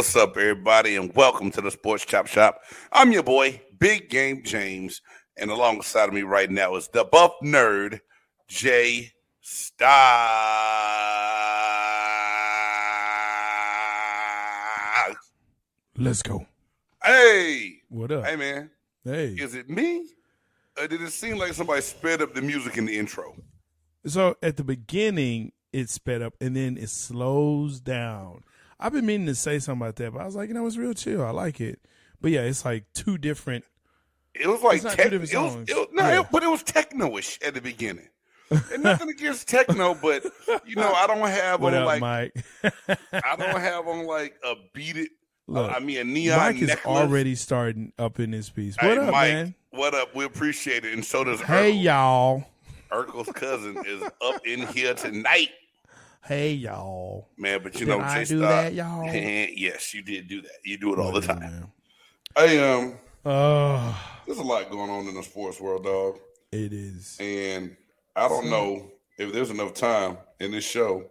What's up, everybody, and welcome to the Sports Chop Shop. I'm your boy, Big Game James, and alongside of me right now is the buff nerd, Jay Stoggs. Let's go. Hey. What up? Hey, man. Hey. Is it me, or did it seem like somebody sped up the music in the intro? So at the beginning, it sped up, and then it slows down. I've been meaning to say something about that, but I was like, you know, it's real chill. I like it. But yeah, it's like two different. It was like it was techno-ish at the beginning. And nothing against techno, but you know, I don't have on like Mike. I don't have on like a beaded. A neon Mike necklace. Is already starting up in this piece. What up, Mike, man? What up? We appreciate it, and so does. Hey, Urkel. Y'all. Urkel's cousin is up in here tonight. Hey, y'all. Man, but you know, Jay Stoggs. That, y'all? Yes, you did do that. You do it all the time. There's a lot going on in the sports world, dog. It is. And I don't know if there's enough time in this show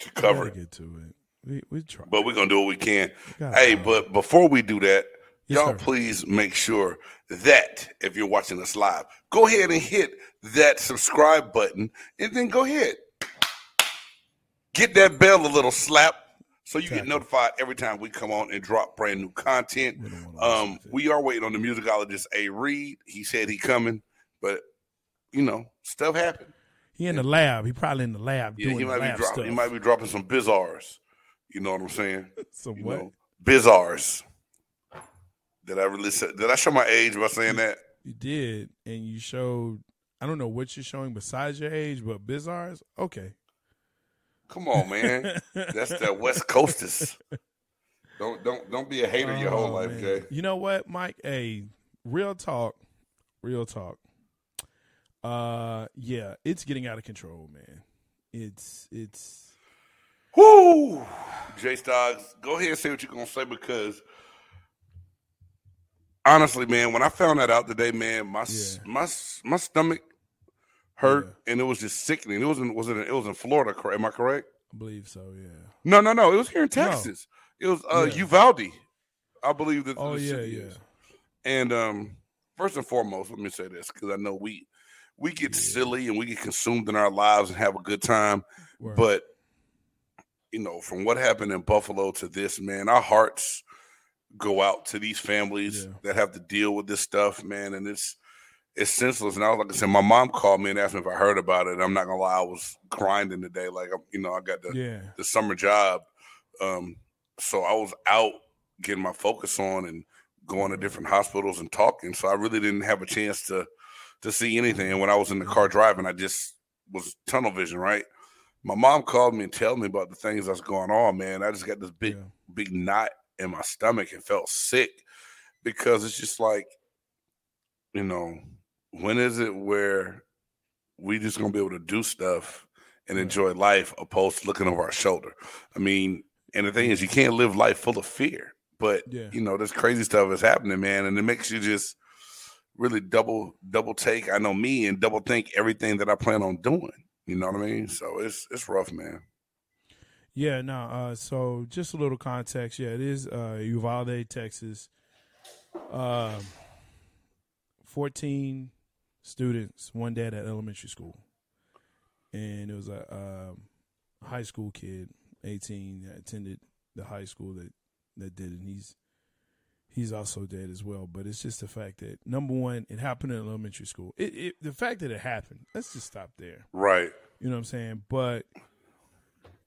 to cover it. Get to it. We try. But we're going to do what we can. But before we do that, y'all please make sure that if you're watching us live, go ahead and hit that subscribe button, and then go ahead. Get that bell a little slap so you get notified every time we come on and drop brand new content. We are waiting on the musicologist A Reed. He said he coming, but you know, stuff happened. He in the lab. He probably in the lab. Yeah, doing stuff. He might be dropping some bizarres. You know what I'm saying? Some what? Bizarres. Did I show my age by saying that? You did, and you showed. I don't know what you're showing besides your age, but bizarres. Okay. Come on, man. That's the West Coasters. Don't be a hater your whole life, man. Jay. You know what, Mike? Hey, real talk. Yeah, it's getting out of control, man. It's woo! Jay Stoggs, go ahead and say what you're gonna say, because honestly, man, when I found that out today, man, my stomach hurt, yeah. And it was just sickening. It was in Florida, am I correct? I believe so, yeah. No. It was here in Texas. No. It was Uvalde, I believe that. Oh, yeah, yeah. Is. And first and foremost, let me say this, because I know we get silly and we get consumed in our lives and have a good time. Word. But you know, from what happened in Buffalo to this, man, our hearts go out to these families that have to deal with this stuff, man, and it's senseless. And I was, like I said, my mom called me and asked me if I heard about it. I'm not going to lie. I was grinding today. Like, you know, I got the summer job. So I was out getting my focus on and going to different hospitals and talking. So I really didn't have a chance to see anything. And when I was in the car driving, I just was tunnel vision, right? My mom called me and told me about the things that's going on, man. I just got this big knot in my stomach and felt sick, because it's just like, you know, when is it where we just going to be able to do stuff and enjoy life opposed to looking over our shoulder? I mean, and the thing is, you can't live life full of fear, but, you know, this crazy stuff is happening, man, and it makes you just really double take, I know me, and double think everything that I plan on doing. You know what I mean? So it's rough, man. Yeah, no, so just a little context. Yeah, it is Uvalde, Texas. 14 students, one dad at elementary school, and it was a high school kid, 18, that attended the high school that did it. And he's also dead as well. But it's just the fact that, number one, it happened in elementary school. The fact that it happened, let's just stop there. Right. You know what I'm saying? But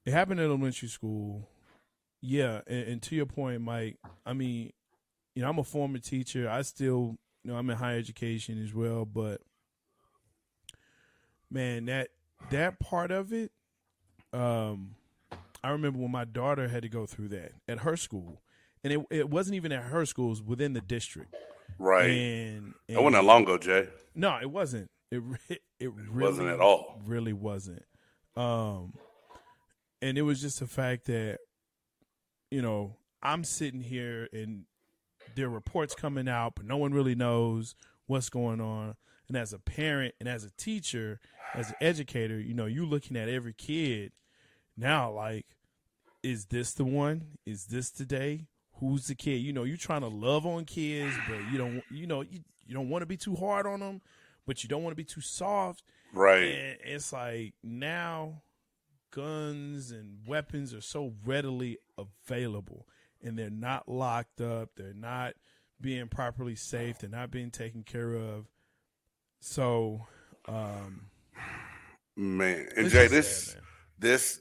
it happened in elementary school. Yeah, and to your point, Mike, I mean, you know, I'm a former teacher. I still. You know, I'm in higher education as well, but man, that part of it, I remember when my daughter had to go through that at her school, and it wasn't even at her school; it was within the district. Right. And that wasn't that long ago, Jay. No, it wasn't. It really wasn't at all. Really wasn't. And it was just the fact that, you know, I'm sitting here and. There are reports coming out, but no one really knows what's going on. And as a parent and as a teacher, as an educator, you know, you looking at every kid now, like is this the one? Is this today? Who's the kid? You know, you're trying to love on kids, but you don't, you know, you don't want to be too hard on them, but you don't want to be too soft. Right. And it's like now guns and weapons are so readily available, and they're not locked up. They're not being properly safe. They're not being taken care of. So, man, and Jay, this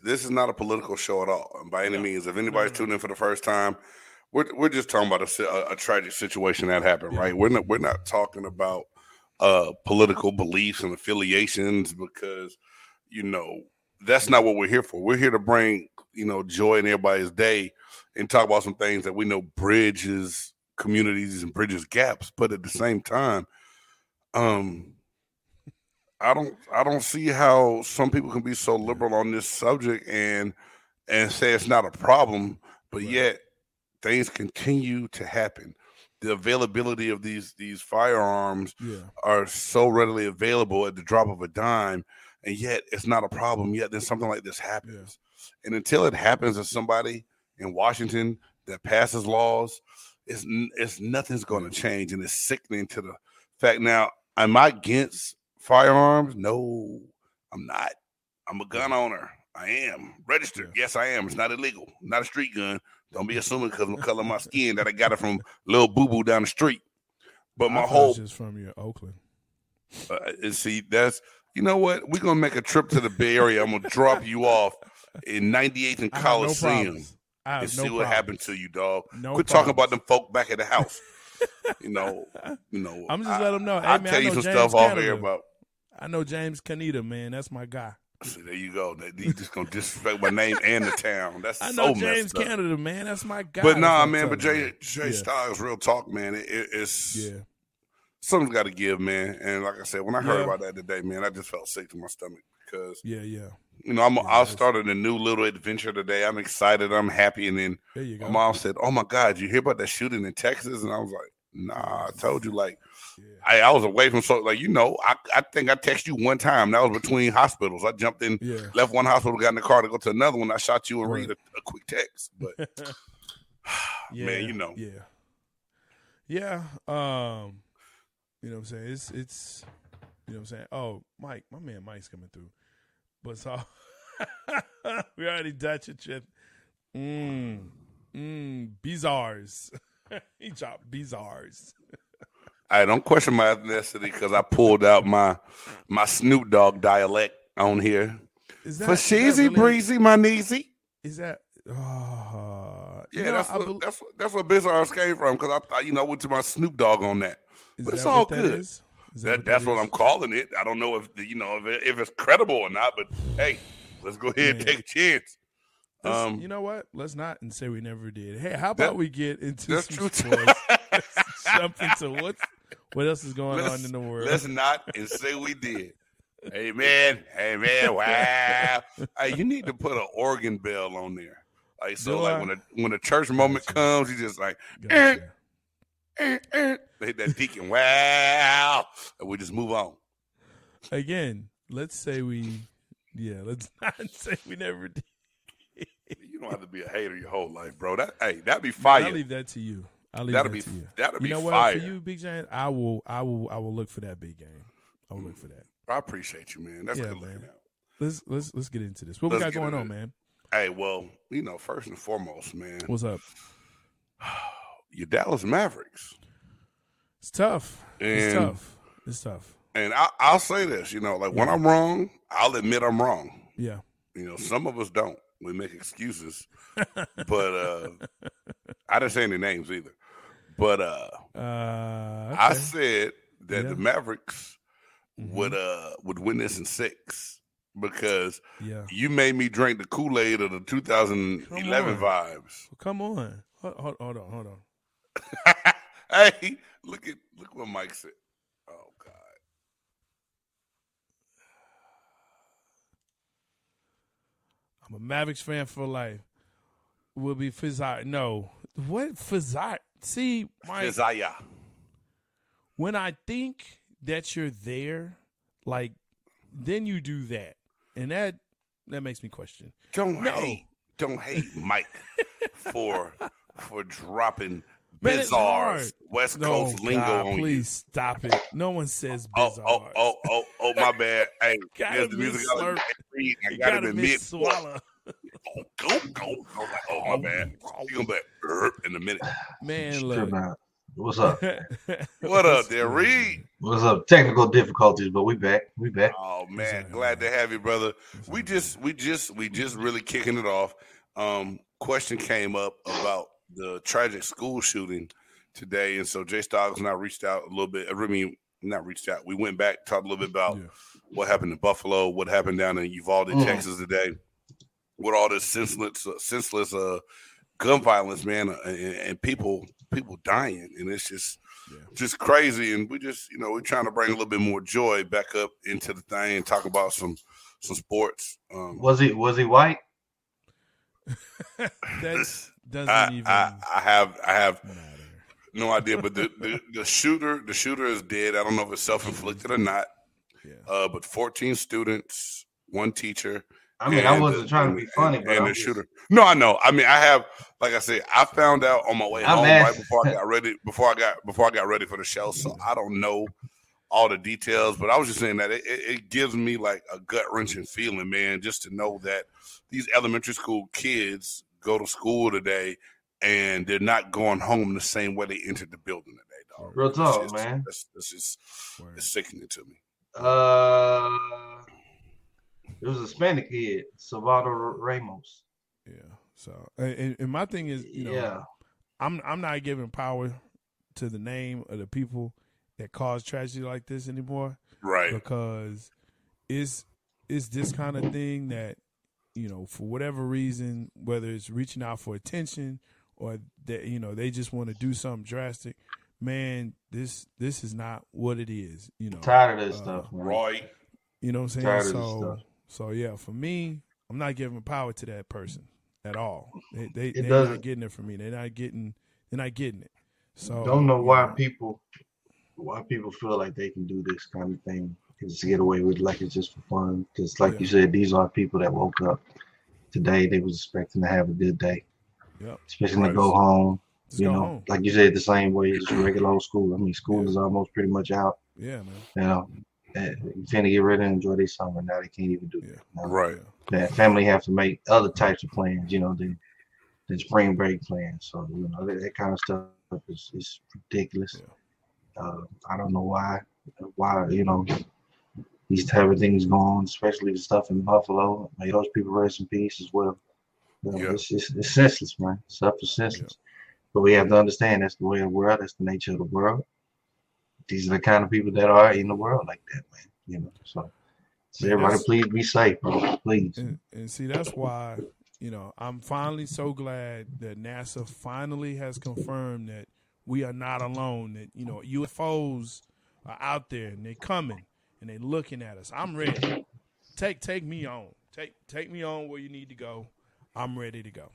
is not a political show at all, and by any means. If anybody's tuning in for the first time, we're just talking about a tragic situation that happened, right? We're not talking about political beliefs and affiliations, because you know that's not what we're here for. We're here to bring joy in everybody's day and talk about some things that we know bridges communities and bridges gaps. But at the same time, I don't see how some people can be so liberal on this subject and say it's not a problem, but yet things continue to happen. The availability of these firearms are so readily available at the drop of a dime, and yet it's not a problem. Yet then something like this happens. And until it happens to somebody in Washington that passes laws, it's nothing's going to change, and it's sickening to the fact. Now, am I against firearms? No, I'm not. I'm a gun owner. I am registered. Yes, I am. It's not illegal. I'm not a street gun. Don't be assuming because of the color of my skin that I got it from little Boo Boo down the street. But my whole is from your Oakland. And see, that's we're gonna make a trip to the Bay Area. I'm gonna drop you off in 98th and Coliseum and see what happened to you, dog. Quit talking about them folk back at the house. I'm just letting them know. Hey, I'll tell you some James stuff off here about. I know James Caneda, man. That's my guy. See, there you go. You just gonna disrespect my name and the town. That's I know so James Caneda, man. That's my guy. But nah, man. But Jay Stoggs, real talk, man. It's something's got to give, man. And like I said, when I heard about that today, man, I just felt sick to my stomach because I started a new little adventure today. I'm excited. I'm happy. And then my mom said, "Oh my God, you hear about that shooting in Texas?" And I was like, "Nah, I told you." Like. I was away from I think I texted you one time. That was between hospitals. I jumped in, left one hospital, got in the car to go to another one. I shot you and read a quick text. But you know what I'm saying? It's you know what I'm saying? Oh, Mike, my man Mike's coming through. But so we already Dutch a trip. Bizarres. He dropped bizarres. I don't question my ethnicity because I pulled out my Snoop Dogg dialect on here. Is that, for sheezy really, breezy, my neezy. Is that? That's where bizarres came from because I thought I went to my Snoop Dogg on that. But it's all good. That's what I'm calling it. I don't know if it's credible or not. But hey, let's go ahead and take a chance. You know what? Let's not and say we never did. Hey, how about we get into some sports? Let's jump into what else is going on in the world. Let's not and say we did. Amen. Wow. Hey, you need to put an organ bell on there. Like so, when a church moment comes, you just like hit that deacon. Wow, and we just move on. Again, let's say we. Yeah, let's not say we never did. You don't have to be a hater your whole life, bro. That'd be fire. I'll leave that to you. That'll be fire. What? For you, Big James, I will look for that big game. I will look for that. I appreciate you, man. That's good looking out. Let's get into this. What we got going on, man? Hey, well, first and foremost, man. What's up? Your Dallas Mavericks. It's tough. It's tough. And I'll say this, when I'm wrong, I'll admit I'm wrong. Yeah. Some of us don't. We make excuses, but I didn't say any names either. But okay. I said that the Mavericks would win this in 6 because you made me drink the Kool-Aid of the 2011 vibes. Come on, hold on. Hey, look what Mike said. Oh God. I'm a Mavericks fan for life. Will be Fizai. No. What Fizai? See, Mike. Fizaya. When I think that you're there, like, then you do that. And that makes me question. Don't hate. don't hate Mike for dropping bizarre West Coast lingo on you. Please stop it. No one says bizarre. Oh, my bad. Hey, there's the music. I got it in mid swallow. Go. Oh, my bad. You're going to be in a minute. Man, look. What's up? What up there, Reed? What's up? Technical difficulties, but we back. Oh man, glad to have you, brother. We just really kicking it off. Question came up about the tragic school shooting today, and so Jay Stoggs and I reached out a little bit. I mean, not reached out. We went back, talked a little bit about what happened in Buffalo, what happened down in Uvalde, Texas today, with all this senseless gun violence, man, and people dying, and it's just crazy. And we just, we're trying to bring a little bit more joy back up into the thing and talk about some sports. Was he white? That doesn't I have no idea. But the shooter is dead. I don't know if it's self-inflicted or not. Yeah. But 14 students, one teacher. I mean, I wasn't trying to be funny, but and the shooter. No, I know. I mean, I have, like I said, I found out on my way home right before I got ready. Before I got ready for the show, so I don't know all the details. But I was just saying that it gives me like a gut wrenching feeling, man, just to know that these elementary school kids go to school today and they're not going home the same way they entered the building today, dog. Real talk, man. It's sickening to me. It was a Hispanic kid, Salvador Ramos. Yeah. So, and my thing is, I'm not giving power to the name of the people that cause tragedy like this anymore, right? Because it's this kind of thing that, for whatever reason, whether it's reaching out for attention or that they just want to do something drastic. Man, this is not what it is. I'm tired of this stuff, man. Right? You know what I'm saying? So yeah, for me, I'm not giving power to that person at all. They're not getting it from me. They're not getting it. So don't know why people feel like they can do this kind of thing, just to get away with, like it's just for fun. Because you said, these are people that woke up today. They was expecting to have a good day, expecting to go home. Just go home. Like you said, the same way as regular old school. I mean, school is almost pretty much out. Yeah, man. You tend to get ready and enjoy their summer. Now they can't even do that. Now, right. That family have to make other types of plans, the spring break plans. So, that kind of stuff is ridiculous. Yeah. I don't know why, these type of things going on, especially the stuff in Buffalo. May those people rest in peace as well. It's senseless, man. Stuff is senseless. Yeah. But we have to understand that's the way of the world. That's the nature of the world. These are the kind of people that are in the world like that, man. So everybody, please be safe, bro. Please. And see, that's why, I'm finally so glad that NASA finally has confirmed that we are not alone, that, UFOs are out there and they're coming and they're looking at us. I'm ready. Take me on. Take me on where you need to go. I'm ready to go.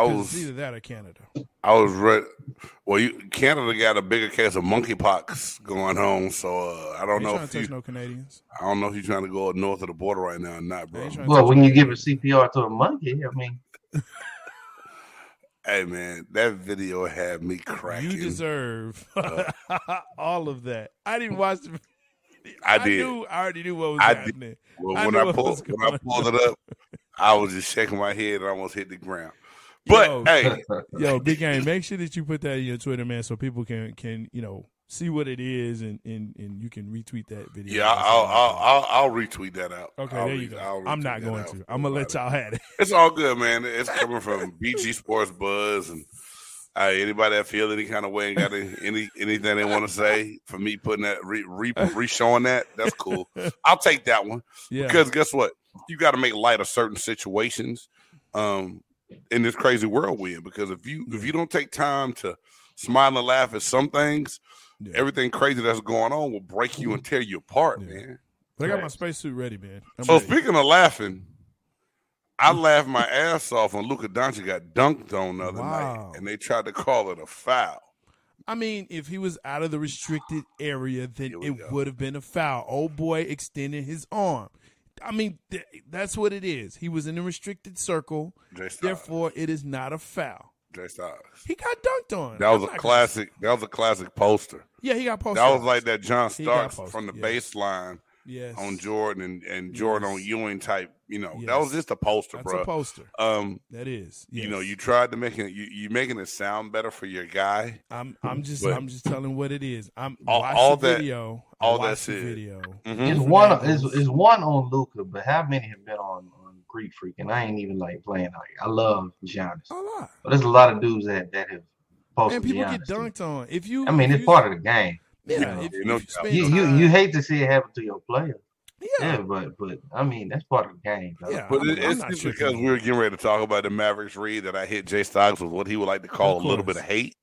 It's either that or Canada. I was ready. Well, Canada got a bigger case of monkeypox going on, so I don't know if no Canadians. I don't know if you're trying to go north of the border right now or not, bro. Well, when you give a CPR to a monkey, I mean. Hey, man, that video had me cracking. You deserve all of that. I didn't watch the video. I already knew what was happening. Well, when I pulled it up, I was just shaking my head and almost hit the ground. But Big Game, make sure that you put that in your Twitter, man, so people can see what it is, and you can retweet that video. Yeah, I'll retweet that out. Okay, there you go. I'm not going to. I'm gonna let y'all have it. It's all good, man. It's coming from BG Sports Buzz, and anybody that feels any kind of way and got anything they want to say for me putting that re-showing that's cool. I'll take that one because guess what? You got to make light of certain situations. In this crazy world we're in, because if you don't take time to smile and laugh at some things, everything crazy that's going on will break you and tear you apart, man. But I got my spacesuit ready, man. Speaking of laughing, I laughed my ass off when Luka Doncic got dunked on the other night, and they tried to call it a foul. I mean, if he was out of the restricted area, then it would have been a foul. Old boy extended his arm. I mean, that's what it is. He was in the restricted circle. Therefore, it is not a foul. Jay Stoggs. He got dunked on. That was a classic. That was a classic poster. Yeah, he got posted. That was like that John Starks from the baseline. Yes. On Jordan and Jordan on Ewing type, you know, that was just a poster, bro. That's a poster. That is. Yes. You know, you tried to make it. You're making it sound better for your guy. I'm just telling what it is. I watched the video. Mm-hmm. Is one on Luka, but how many have been on Greek Freak? And I ain't even like playing. Like, I love Giannis. A lot. But there's a lot of dudes that have posted. And people get dunked on. It's part of the game. Yeah, you hate to see it happen to your player. Yeah, but I mean that's part of the game. Though. Yeah, but it's because we were getting ready to talk about the Mavericks read that I hit Jay Stoggs with what he would like to call a little bit of hate.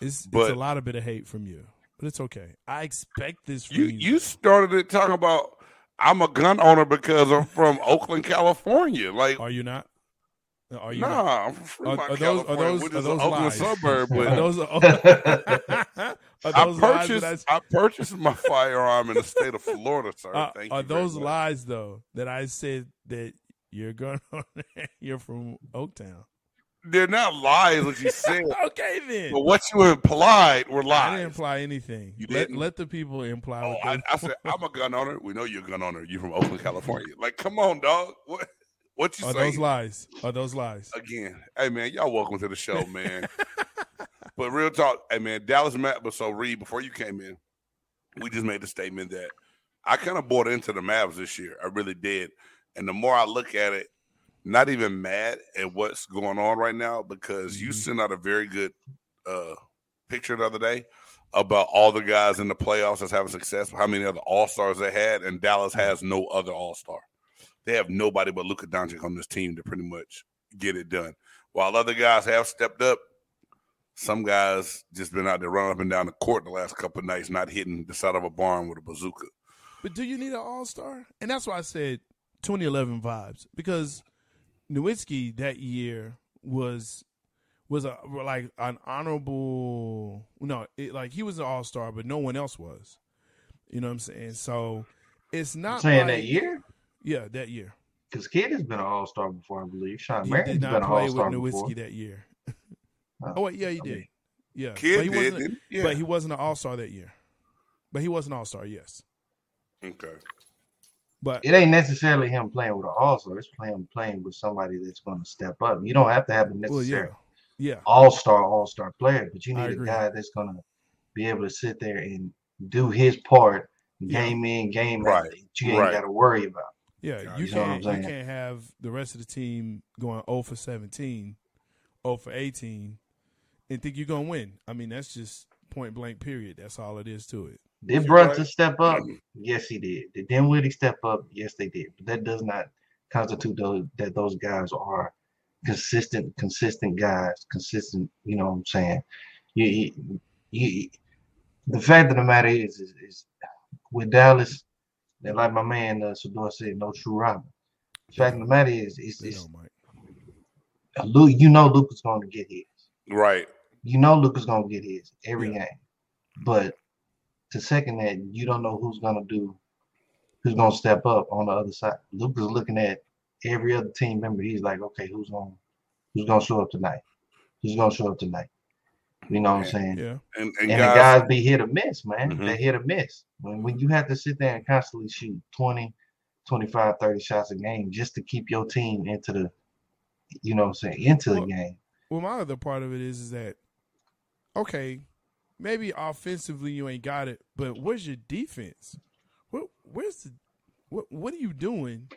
It's a lot of bit of hate from you, but it's okay. I expect this from you. You started it talking about I'm a gun owner because I'm from Oakland, California. Like, are you not? I'm from California, which is an Oakland suburb. But I purchased my firearm in the state of Florida, sir. Thank you. Are those lies, though, that I said that you're from Oaktown? They're not lies, what you said. Okay, then. But what you implied were lies. I didn't imply anything. You didn't? Let the people imply. Oh, I said, I'm a gun owner. We know you're a gun owner. You're from Oakland, California. Like, come on, dog. What? What you saying? Are those lies? Again, hey, man, y'all welcome to the show, man. But real talk, hey, man, Dallas Mavericks, so Reed, before you came in, we just made the statement that I kind of bought into the Mavs this year. I really did. And the more I look at it, not even mad at what's going on right now because you sent out a very good picture the other day about all the guys in the playoffs that's having success, how many other All-Stars they had, and Dallas has no other All-Star. They have nobody but Luka Doncic on this team to pretty much get it done. While other guys have stepped up, some guys just been out there running up and down the court the last couple of nights, not hitting the side of a barn with a bazooka. But do you need an all-star? And that's why I said 2011 vibes, because Nowitzki that year was he was an all-star, but no one else was. You know what I'm saying? So it's not that year. Yeah, that year. Because Kidd has been an all-star before, I believe. Sean Marion's been an all-star before. He did not play with Nowitzki that year. Oh, wait, yeah, he did. Yeah, Kidd did. Yeah. But he wasn't an all-star that year. But he was an all-star, yes. Okay. But it ain't necessarily him playing with an all-star. It's playing with somebody that's going to step up. You don't have to have a necessary all-star player, but you need a guy that's going to be able to sit there and do his part game in, game out. You ain't got to worry about it. Yeah, you can't have the rest of the team going 0 for 17, 0 for 18, and think you're going to win. I mean, that's just point blank, period. That's all it is to it. Did Brunson step up? Yes, he did. Did Dinwiddie step up? Yes, they did. But that does not constitute that those guys are consistent guys, consistent, you know what I'm saying? The fact of the matter is with Dallas, and like my man Sador said, no true rival. The fact of the matter is, Luka's going to get his. Right. You know Luka's going to get his every game. But to second that, you don't know who's going to step up on the other side. Luka's looking at every other team member. He's like, okay, who's going to show up tonight? Who's going to show up tonight? You know what I'm saying? Yeah. And guys be hit or miss, man. Mm-hmm. They hit or miss. When you have to sit there and constantly shoot 20, 25, 30 shots a game just to keep your team into the, you know what I'm saying, the game. Well, my other part of it is that, okay, maybe offensively you ain't got it, but where's your defense? What are you doing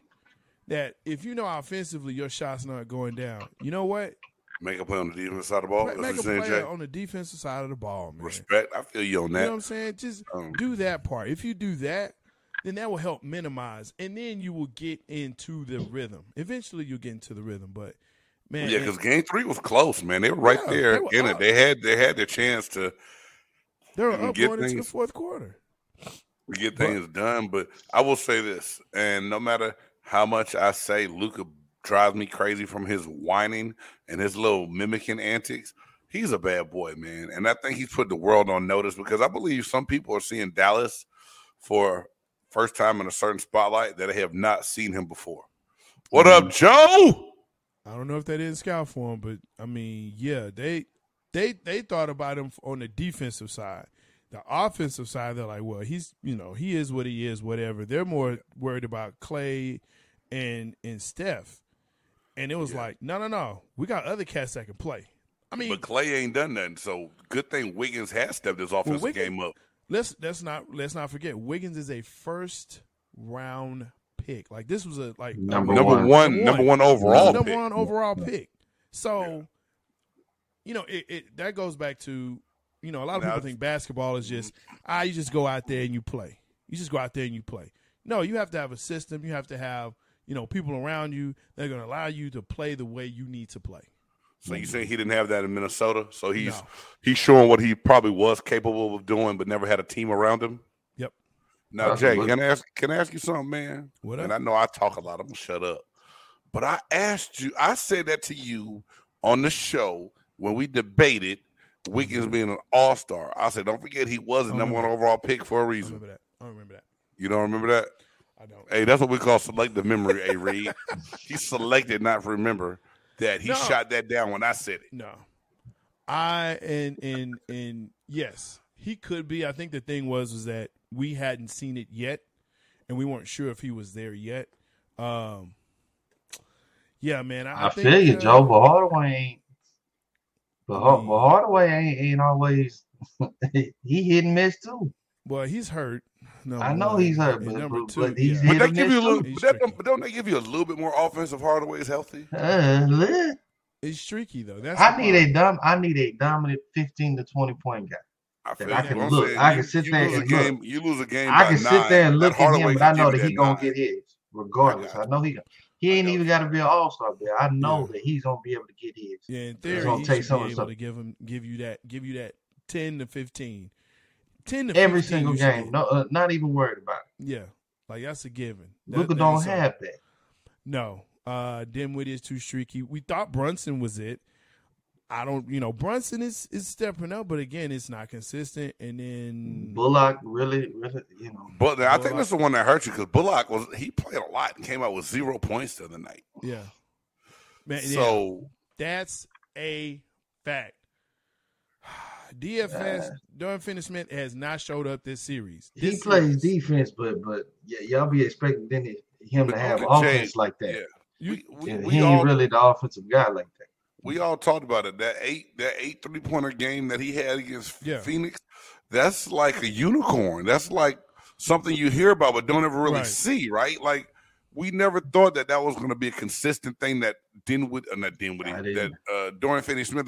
that if you know offensively your shot's not going down? You know what? Make a play on the defensive side of the ball. Make a play on the defensive side of the ball, man. Respect. I feel you on that. You know what I'm saying? Just do that part. If you do that, then that will help minimize, and then you will get into the rhythm. Eventually, you'll get into the rhythm, but, man. Yeah, because Game 3 was close, man. They were there in it. They had their chance to into the fourth quarter. Get things done, but I will say this, and no matter how much I say Luka drives me crazy from his whining and his little mimicking antics. He's a bad boy, man. And I think he's put the world on notice because I believe some people are seeing Dallas for first time in a certain spotlight that I have not seen him before. What up, Joe? I don't know if that is scout form, but I mean, yeah, they thought about him on the defensive side. The offensive side, they're like, well, he's, you know, he is what he is, whatever. They're more worried about Klay and Steph. And it was like, no, we got other cats that can play. I mean, but Klay ain't done nothing, so good thing Wiggins has stepped his offensive game up. Let's not forget, Wiggins is a first round pick. Like this was a like number one overall pick. So, you know, it that goes back to, you know, a lot of people think basketball is just, you just go out there and you play. No, you have to have a system. You have to have, you know, people around you that are going to allow you to play the way you need to play. So you say he didn't have that in Minnesota? So he's showing what he probably was capable of doing, but never had a team around him? Yep. Now, Jay, can I ask you something, man? What up? And I know I talk a lot. I'm going to shut up. But I asked you, I said that to you on the show when we debated Wiggins being an all-star. I said, don't forget he was the number one overall pick for a reason. I don't remember that. You don't remember that? I don't. Hey, that's what we call selective memory, A. Reed. He selected not to remember that he shot that down when I said it. No. And yes, he could be. I think the thing was that we hadn't seen it yet, and we weren't sure if he was there yet. Yeah, man. I think, feel you, Joe, but Hardaway ain't. But Hardaway ain't always – he hit and miss too. Well, he's hurt. No, I know he's hurt, but he's hit and miss too. But don't they give you a little bit more offense if Hardaway is healthy? It's streaky, though. I need a dominant 15 to 20-point guy. I can sit there and look. You lose a game I can sit there and look at him, but I know that he's going to get his regardless. I know he – he ain't even got to be an all-star there. I know that he's gonna be able to get his. Yeah, in theory, he's gonna be able to give you that 10 to 15, 10 to 15 every single game. No, not even worried about it. Yeah, like that's a given. Luka don't have that. No, Dinwiddie is too streaky. We thought Brunson was it. I don't, you know, Brunson is stepping up, but again, it's not consistent. And then Bullock really, you know. But I think that's the one that hurt you because Bullock he played a lot and came out with 0 points the other night. Yeah, man. So that's a fact. DFS Dorian Finney-Smith has not showed up this series. He plays defense, but yeah, y'all be expecting him to have offense like that. Yeah. He ain't really the offensive guy like that. We all talked about it. That eight 3-pointer game that he had against Phoenix, that's like a unicorn. That's like something you hear about but don't ever really see, right? Like we never thought that was going to be a consistent thing that Dorian Finney-Smith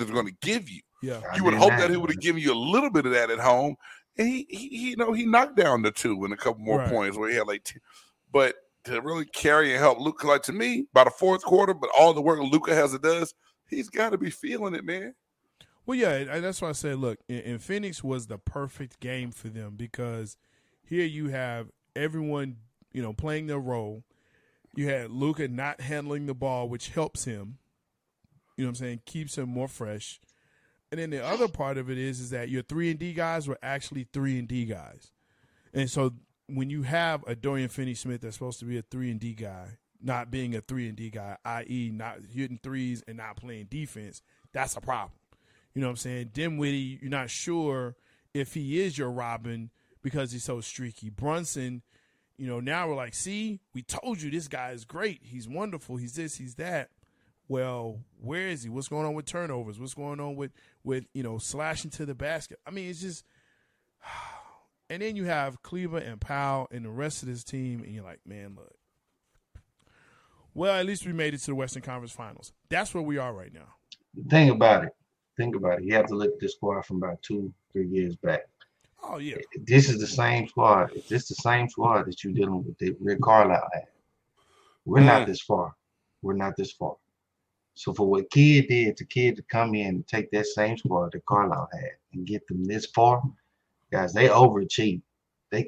is going to give you. Yeah, you would hope that he would have given you a little bit of that at home, and he you know he knocked down the two and a couple more points where he had like 10. But to really carry and help Luka, like to me, by the fourth quarter, but all the work Luka does. He's got to be feeling it, man. Well, yeah, that's why I said, look, and Phoenix was the perfect game for them because here you have everyone, you know, playing their role. You had Luka not handling the ball, which helps him. You know what I'm saying? Keeps him more fresh. And then the other part of it is that your 3-and-D guys were actually 3-and-D guys. And so when you have a Dorian Finney-Smith that's supposed to be a 3-and-D guy, not being a 3-and-D guy, i.e. not hitting threes and not playing defense, that's a problem. You know what I'm saying? Dinwiddie, you're not sure if he is your Robin because he's so streaky. Brunson, you know, now we're like, see, we told you this guy is great. He's wonderful. He's this, he's that. Well, where is he? What's going on with turnovers? What's going on with you know, slashing to the basket? I mean, it's just – and then you have Kleber and Powell and the rest of this team, and you're like, man, look. Well, at least we made it to the Western Conference Finals. That's where we are right now. Think about it. You have to look at this squad from about 2-3 years back. Oh, yeah. This is the same squad. Is this the same squad that you're dealing with that Rick Carlisle had? We're not this far. So for what Kidd did to come in and take that same squad that Carlisle had and get them this far, guys, they overachieved. The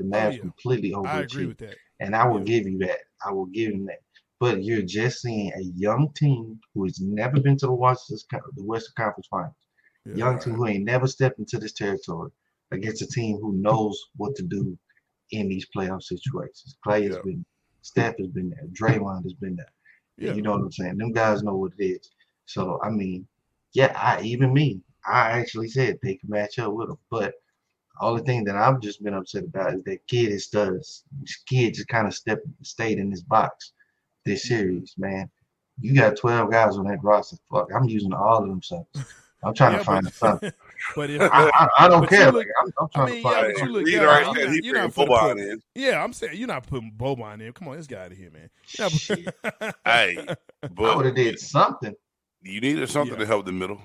Mavs completely overachieved. I agree with that. And I will give you that. I will give him that. But you're just seeing a young team who has never been to the Western Conference Finals. Yeah, young team who ain't never stepped into this territory against a team who knows what to do in these playoff situations. Klay has been, Steph has been there, Draymond has been there. Yeah. You know what I'm saying? Them guys know what it is. So, I mean, yeah, I actually said they can match up with them. But the only thing that I've just been upset about is that Kid just kind of stayed in his box this series, man. You got 12 guys on that roster. Fuck, I'm using all of them something. I'm trying to find something. But if, I don't care. Look, I'm trying to find something. You're not putting Boban in. Yeah, I'm saying you're not putting Boban in. Come on, let's get out of here, man. Shit. Hey, I would have did something. You needed something to help the middle.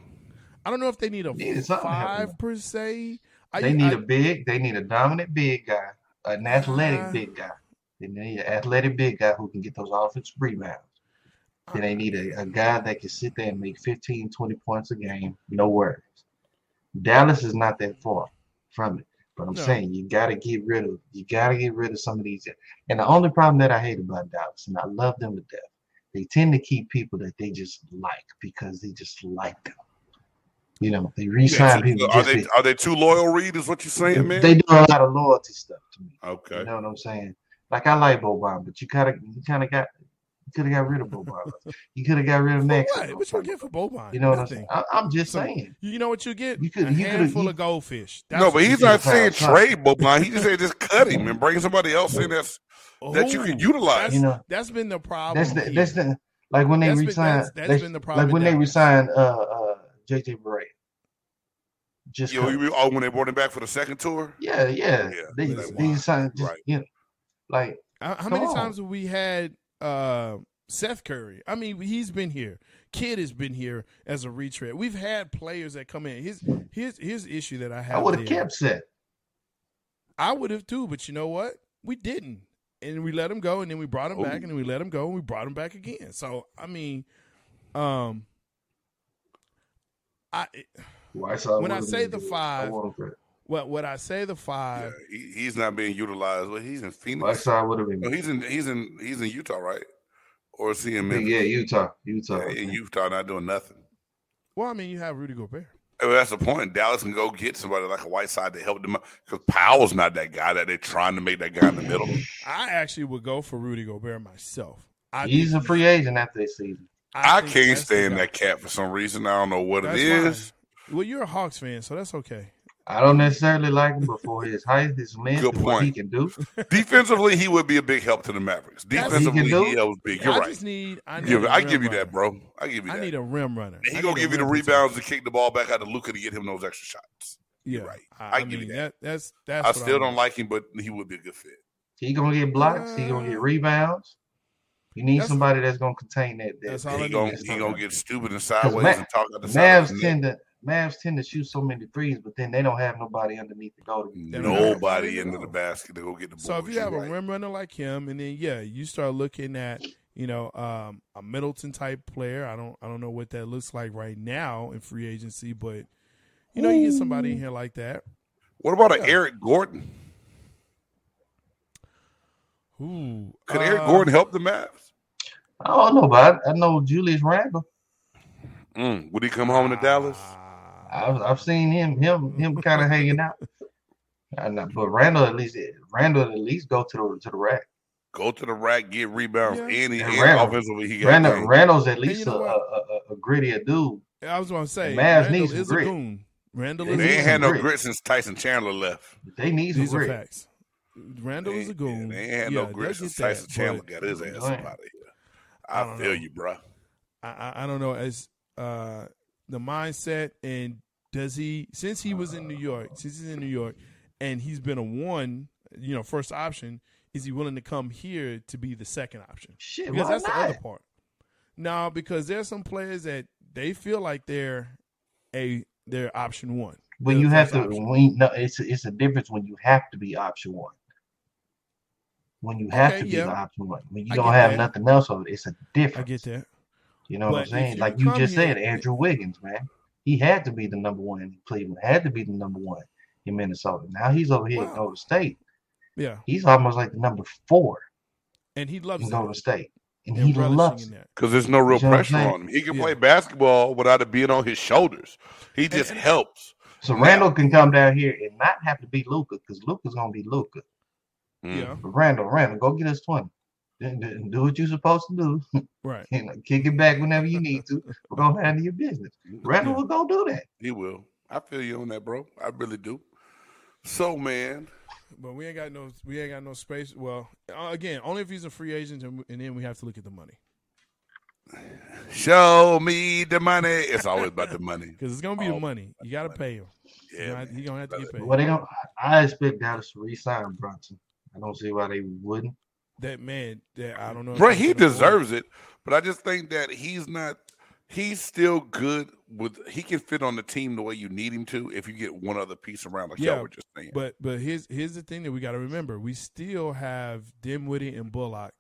I don't know if they need a 5 per se. They need a dominant big guy, an athletic big guy. They need an athletic big guy who can get those offensive rebounds. Then they need a guy that can sit there and make 15, 20 points a game. No worries. Dallas is not that far from it. But I'm saying you gotta get rid of some of these. And the only problem that I hate about Dallas, and I love them to death, they tend to keep people that they just like because they just like them. You know, they re-sign people. Are they too loyal, Reed, is what you're saying, man? They do a lot of loyalty stuff to me. Okay. You know what I'm saying? Like, I like Boban, but you could have got rid of Boban. You could have got rid of Max. What you get for Boban? You know what I'm saying? I'm just saying. You know what you get? A handful of goldfish. But he's not saying trade Boban. He just said just cut him and bring somebody else in that you can utilize. That's been the problem. Like when they resign. That's been the problem. Like when they resign JJ Barea. When they brought him back for the second tour? Yeah. They signed. Right. You know, like how many times have we had? Seth Curry. I mean, he's been here. Kidd has been here as a retread. We've had players that come in. His issue that I have. I would have kept Seth. I would have too, but you know what? We didn't, and we let him go, and then we brought him back, and then we let him go, and we brought him back again. So I mean, when I say the five, he's not being utilized. Well, he's in Phoenix. He's in Utah, right? Or is he in Memphis? Yeah, Utah. Yeah, in Utah, not doing nothing. Well, I mean, you have Rudy Gobert. Well, that's the point. Dallas can go get somebody like a Whiteside to help them out because Powell's not that guy that they're trying to make that guy in the middle. I actually would go for Rudy Gobert myself. He's a free agent after this season. I can't stand that cat for some reason. I don't know what it is. Well, you're a Hawks fan, so that's okay. I don't necessarily like him before his height, his length, what he can do. Defensively, he would be a big help to the Mavericks. Defensively, he helps big. You're right. I give you that, bro. I need a rim runner. He's going to give you the rebounds to kick the ball back out to Luka to get him those extra shots. Yeah, you're right. I give you that. I still don't like him, but he would be a good fit. He's going to get blocks. He's going to get rebounds. You need somebody that's going to contain that. He's going to get stupid and sideways and talk out the sideways. Mavs tend to shoot so many threes, but then they don't have nobody underneath the goal. Nobody into the basket to go get the ball. So if you have a rim runner like him, and then you start looking at a Middleton type player. I don't know what that looks like right now in free agency, but you get somebody in here like that. What about an Eric Gordon? Ooh, could Eric Gordon help the Mavs? I don't know, but I know Julius Randle. Would he come home to Dallas? I've seen him kind of hanging out. But Randall at least go to the rack. Go to the rack, get rebounds, and offensively he got it. Randall's at least a grittier dude. I was going to say, Mavs needs some grit. They ain't had no grit since Tyson Chandler left. They need some grit. Facts. Randall is a goon. They ain't had no grit since Tyson Chandler got his ass out of here. I feel you, bro. I don't know. As the mindset, and since he's in New York and he's been a first option, is he willing to come here to be the second option? Shit, because that's the other part. No, because there's some players that they feel like they're option one. But it's a difference when you have to be option one. When you have to be the option one, when you don't have nothing else on it, it's a difference. I get that. You know what I'm saying? Like you just said, Andrew Wiggins, man. He had to be the number one in Cleveland, had to be the number one in Minnesota. Now he's over here in Golden State. Yeah. He's almost like the number four. And he loves Golden State. And he loves it. Because there's no real pressure on him. He can play basketball without it being on his shoulders. He just helps. So Randall can come down here and not have to be Luka, because Luka's going to be Luka. Yeah. Randall, go get us 20. Do what you're supposed to do. Right. And kick it back whenever you need to. We're going to handle your business. Randall will go do that. He will. I feel you on that, bro. I really do. So, man. But we ain't got no space. Well, again, only if he's a free agent, and then we have to look at the money. Show me the money. It's always about the money. Because it's going to be the money. You got to pay him. Yeah, he's going to have to get paid. Well, I expect Dallas to re-sign Brunson. I don't see why they wouldn't. I don't know. Bro, he deserves it. But I just think that he's still good he can fit on the team the way you need him to if you get one other piece around, like y'all were just saying. But here's the thing that we got to remember. We still have Dinwiddie and Bullock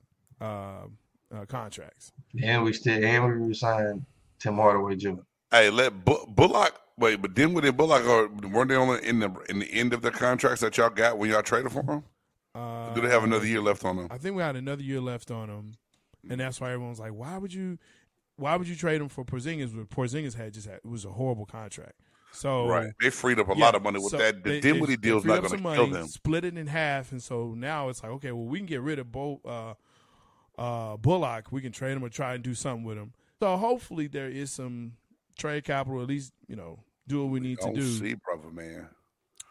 contracts. And we re-signed Tim Hardaway Jr. Hey, let Bullock wait, but Dinwiddie and Bullock weren't they only in the end of the contracts that y'all got when y'all traded for them? Do they have another year left on them? I think we had another year left on them, and that's why everyone's like, "Why would you trade them for Porzingis?" When Porzingis it was a horrible contract. So right, they freed up a lot of money with that. The Dinwiddie deal's not going to kill them. Split it in half, and so now it's like, okay, well, we can get rid of Bullock. We can trade him or try and do something with him. So hopefully there is some trade capital. At least do what we need to do. See, brother, man.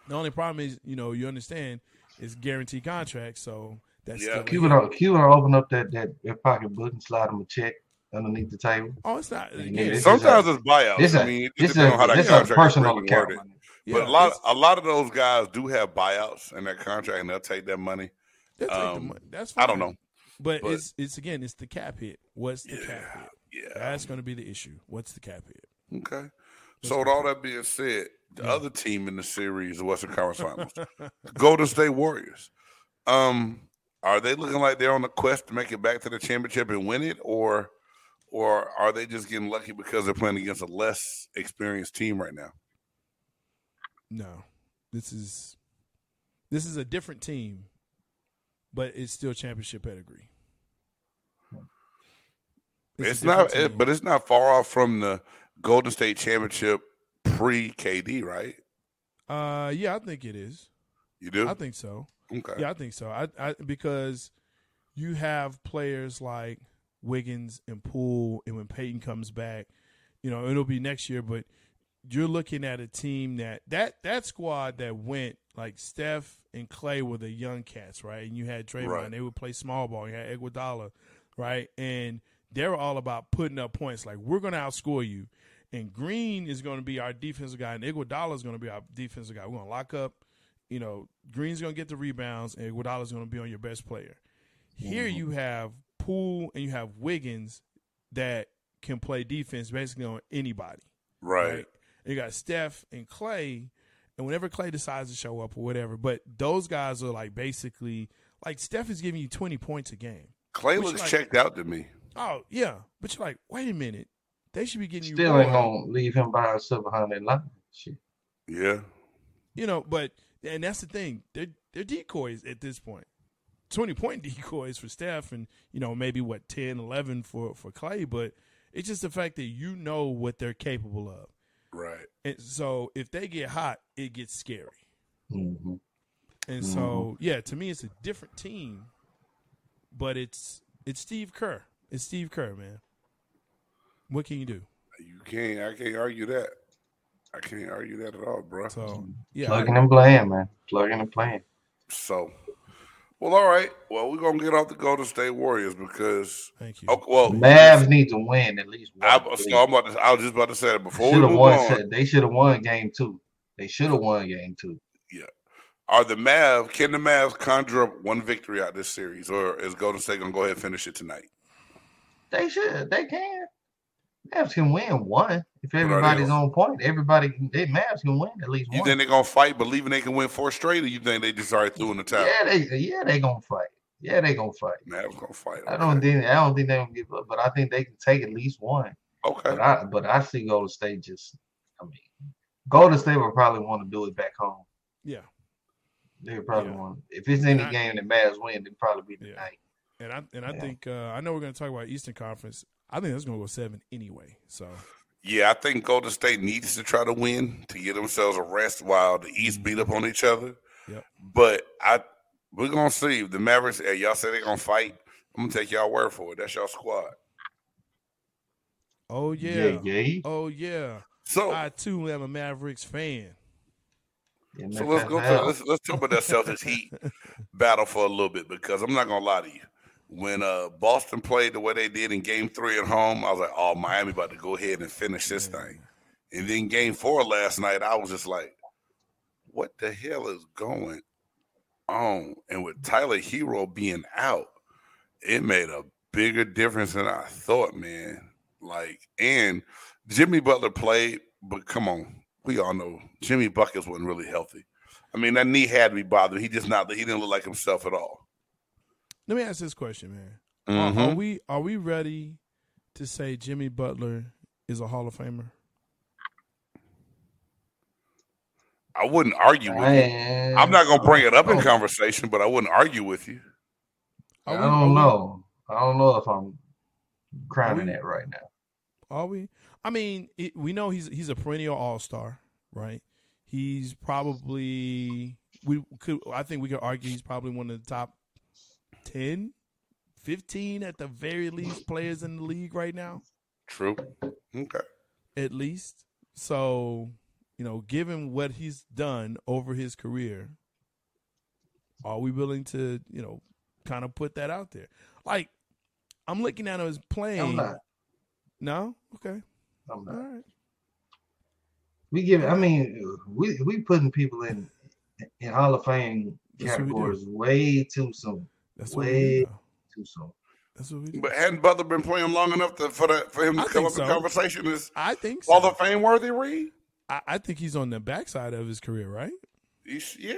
The only problem is, you understand. It's guaranteed contract, so that's Cuban will open up that pocketbook and slide him a check underneath the table. Oh, it's not. Sometimes it's buyouts. It depends on how that personal account. But a lot of those guys do have buyouts in their contract, and they'll take that money. Take the money. That's fine. I don't know, but it's the cap hit. What's the cap hit? Yeah, that's going to be the issue. What's the cap hit? Okay. So with all that being said, the other team in the series, the Western Conference Finals, the Golden State Warriors, are they looking like they're on a quest to make it back to the championship and win it, or are they just getting lucky because they're playing against a less experienced team right now? No, this is a different team, but it's still championship pedigree. But it's not far off from the Golden State championship pre-KD, right? I think it is. You do? I think so. Okay. Yeah, I think so. I because you have players like Wiggins and Poole, and when Peyton comes back, it'll be next year, but you're looking at a team that squad that went, like Steph and Klay were the young cats, right? And you had Draymond. Right. They would play small ball. You had Iguodala, right? And they were all about putting up points. Like, we're going to outscore you. And Green is going to be our defensive guy, and Iguodala is going to be our defensive guy. We're going to lock up. Green's going to get the rebounds, and Iguodala is going to be on your best player. Here you have Poole and you have Wiggins that can play defense basically on anybody. Right. You got Steph and Klay, and whenever Klay decides to show up or whatever, but those guys are like basically – like Steph is giving you 20 points a game. Klay looks checked out to me. Oh, yeah. But you're like, wait a minute. They should be getting you still ain't gonna leave him by himself behind that line. Shit. Yeah. But that's the thing. They're decoys at this point. 20-point decoys for Steph and, maybe 10, 11 for Klay, but it's just the fact that what they're capable of. Right. And so if they get hot, it gets scary. Mm-hmm. And so, to me it's a different team, but it's Steve Kerr. It's Steve Kerr, man. What can you do? I can't argue that. I can't argue that at all, bro. So, plugging and playing, man. Plugging and playing. So, all right. Well, we're going to get off the Golden State Warriors because – thank you. Okay, well, Mavs need to win at least one. I was just about to say that before we move on. They should have won game two. Yeah. Can the Mavs conjure up one victory out of this series, or is Golden State going to go ahead and finish it tonight? They should. They can. Mavs can win one if everybody's on point. Mavs can win at least one. You think they're gonna fight, believing they can win four straight, or you think they just already threw in the towel? Yeah, they gonna fight. Mavs gonna fight. Okay. I don't think they're gonna give up, but I think they can take at least one. Okay. But I see Golden State Golden State will probably want to do it back home. Yeah. They probably want. If it's any game that Mavs win, it'll probably be tonight. And I think I know we're gonna talk about Eastern Conference. I think that's going to go 7 anyway. So, I think Golden State needs to try to win to get themselves a rest while the East beat up on each other. Yep. But I We're going to see. The Mavericks, hey, y'all say they're going to fight. I'm going to take y'all word for it. That's y'all squad. Oh, yeah. Oh, yeah. So I, too, am a Mavericks fan. Yeah, so let's talk about that Celtics Heat battle for a little bit, because I'm not going to lie to you. When Boston played the way they did in Game 3 at home, I was like, oh, Miami about to go ahead and finish this thing. And then Game 4 last night, I was just like, what the hell is going on? And with Tyler Hero being out, it made a bigger difference than I thought, man. Like, and Jimmy Butler played, but come on, we all know Jimmy Buckets wasn't really healthy. I mean, that knee had to be bothered. He didn't look like himself at all. Let me ask this question, man. Mm-hmm. Are we ready to say Jimmy Butler is a Hall of Famer? I wouldn't argue with you. I'm not gonna bring it up in conversation, but I wouldn't argue with you. I don't know. I don't know if I'm crowning it right now. Are we? I mean, we know he's a perennial all-star, right? He's probably I think we could argue he's probably one of the top 10, 15 at the very least players in the league right now. True. Okay. At least. So, you know, given what he's done over his career, are we willing to, you know, kind of put that out there? Like, I'm looking at him as playing. I'm not. No? Okay. I'm not. All right. We putting people in Hall of Fame categories way too soon. That's way too soon. That's what we do. But hadn't Butler been playing long enough for him to come up in conversation? I think so. Hall of Fame worthy, Reed? I think he's on the backside of his career, right? Yeah.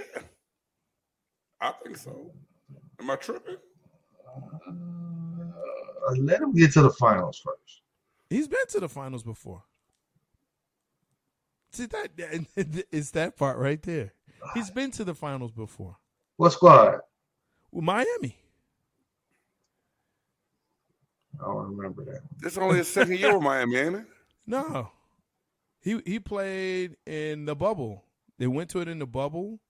I think so. Am I tripping? Let him get to the finals first. He's been to the finals before. See, that is that part right there. He's been to the finals before. What squad? Well, Miami. I don't remember that. This is only his second year with Miami, ain't it? No. He played in the bubble. They went to it in the bubble.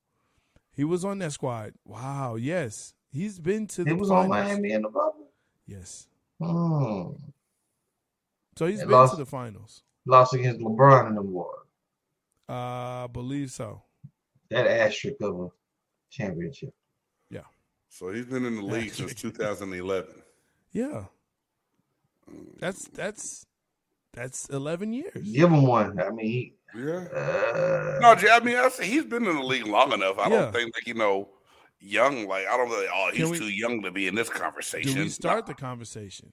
He was on that squad. Wow, yes. He's been to the finals. He was on Miami in the bubble? Yes. Oh. So he's been to the finals. Lost against LeBron in the war. I believe so. That asterisk of a championship. Yeah. So he's been in the league since 2011. Yeah. That's 11 years. Give him one. I mean, I say he's been in the league long enough. I don't think that, you know, young, like, I don't really, too young to be in this conversation. Can we start the conversation?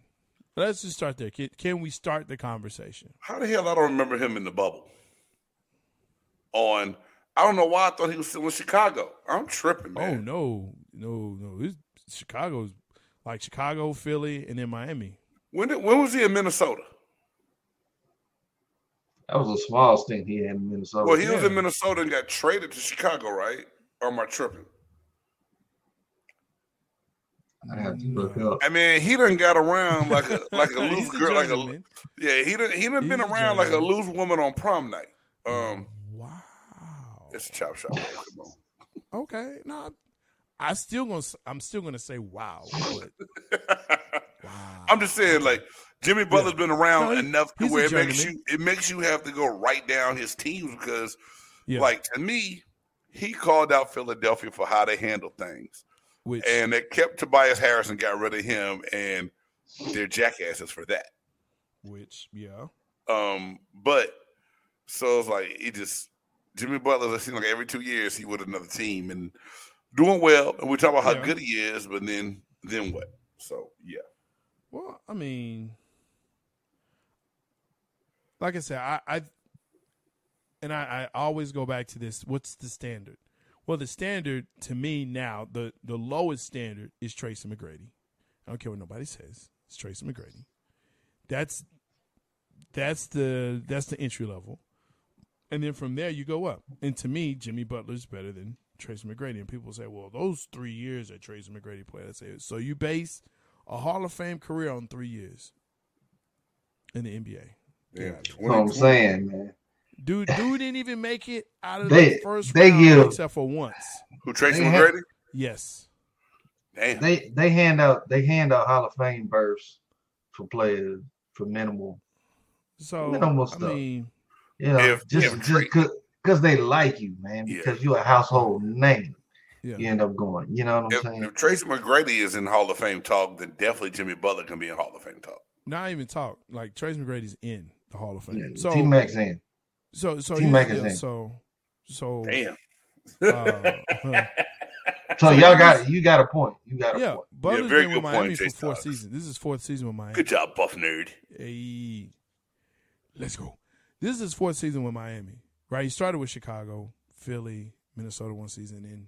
Let's just start there. Can we start the conversation? How the hell I don't remember him in the bubble? I don't know why I thought he was still in Chicago. I'm tripping, man. Oh, no. Chicago's like Chicago, Philly, and then Miami. When was he in Minnesota? That was the smallest thing he had in Minnesota. Well, he was in Minnesota and got traded to Chicago, right? Or am I tripping? I have to look up. I mean, he done got around like a loose girl, he done been around like a loose woman on prom night. Wow, it's a chop shop. Okay, no, I'm still gonna say wow. But wow. I'm just saying, like, Jimmy Butler's been around enough to where it makes you have to go write down his teams because, like, to me, he called out Philadelphia for how they handle things. And they kept Tobias Harris and got rid of him, and they're jackasses for that. But so it's like Jimmy Butler. It seemed like every 2 years he with another team and doing well, and we talk about how good he is, but then what? So Well, I mean, like I said, I always go back to this. What's the standard? Well, the standard to me now, the lowest standard is Tracy McGrady. I don't care what nobody says. It's Tracy McGrady. That's the entry level, and then from there you go up. And to me, Jimmy Butler's better than Tracy McGrady. And people say, "Well, those 3 years that Tracy McGrady played," I say, "So you base a Hall of Fame career on 3 years in the NBA?" Yeah, that's what I'm saying, man. Dude didn't even make it out of the first round except for once. Who, Tracy McGrady? Yes. Damn. They hand out Hall of Fame berths for players for minimal. So minimal stuff. I mean, just because they like you, man, because you're a household name. Yeah. You end up going. You know what I'm saying? If Tracy McGrady is in Hall of Fame talk, then definitely Jimmy Butler can be in Hall of Fame talk. Not even talk. Like, Tracy McGrady's in the Hall of Fame. Yeah, so T-Mac's in. So T-Mac is in. So damn. So you got a point. You got a point. Butler's been with Miami for 4 seasons. This is 4th season with Miami. Good job, Buff Nerd. Hey, let's go. This is his 4th season with Miami, right? He started with Chicago, Philly, Minnesota one season, and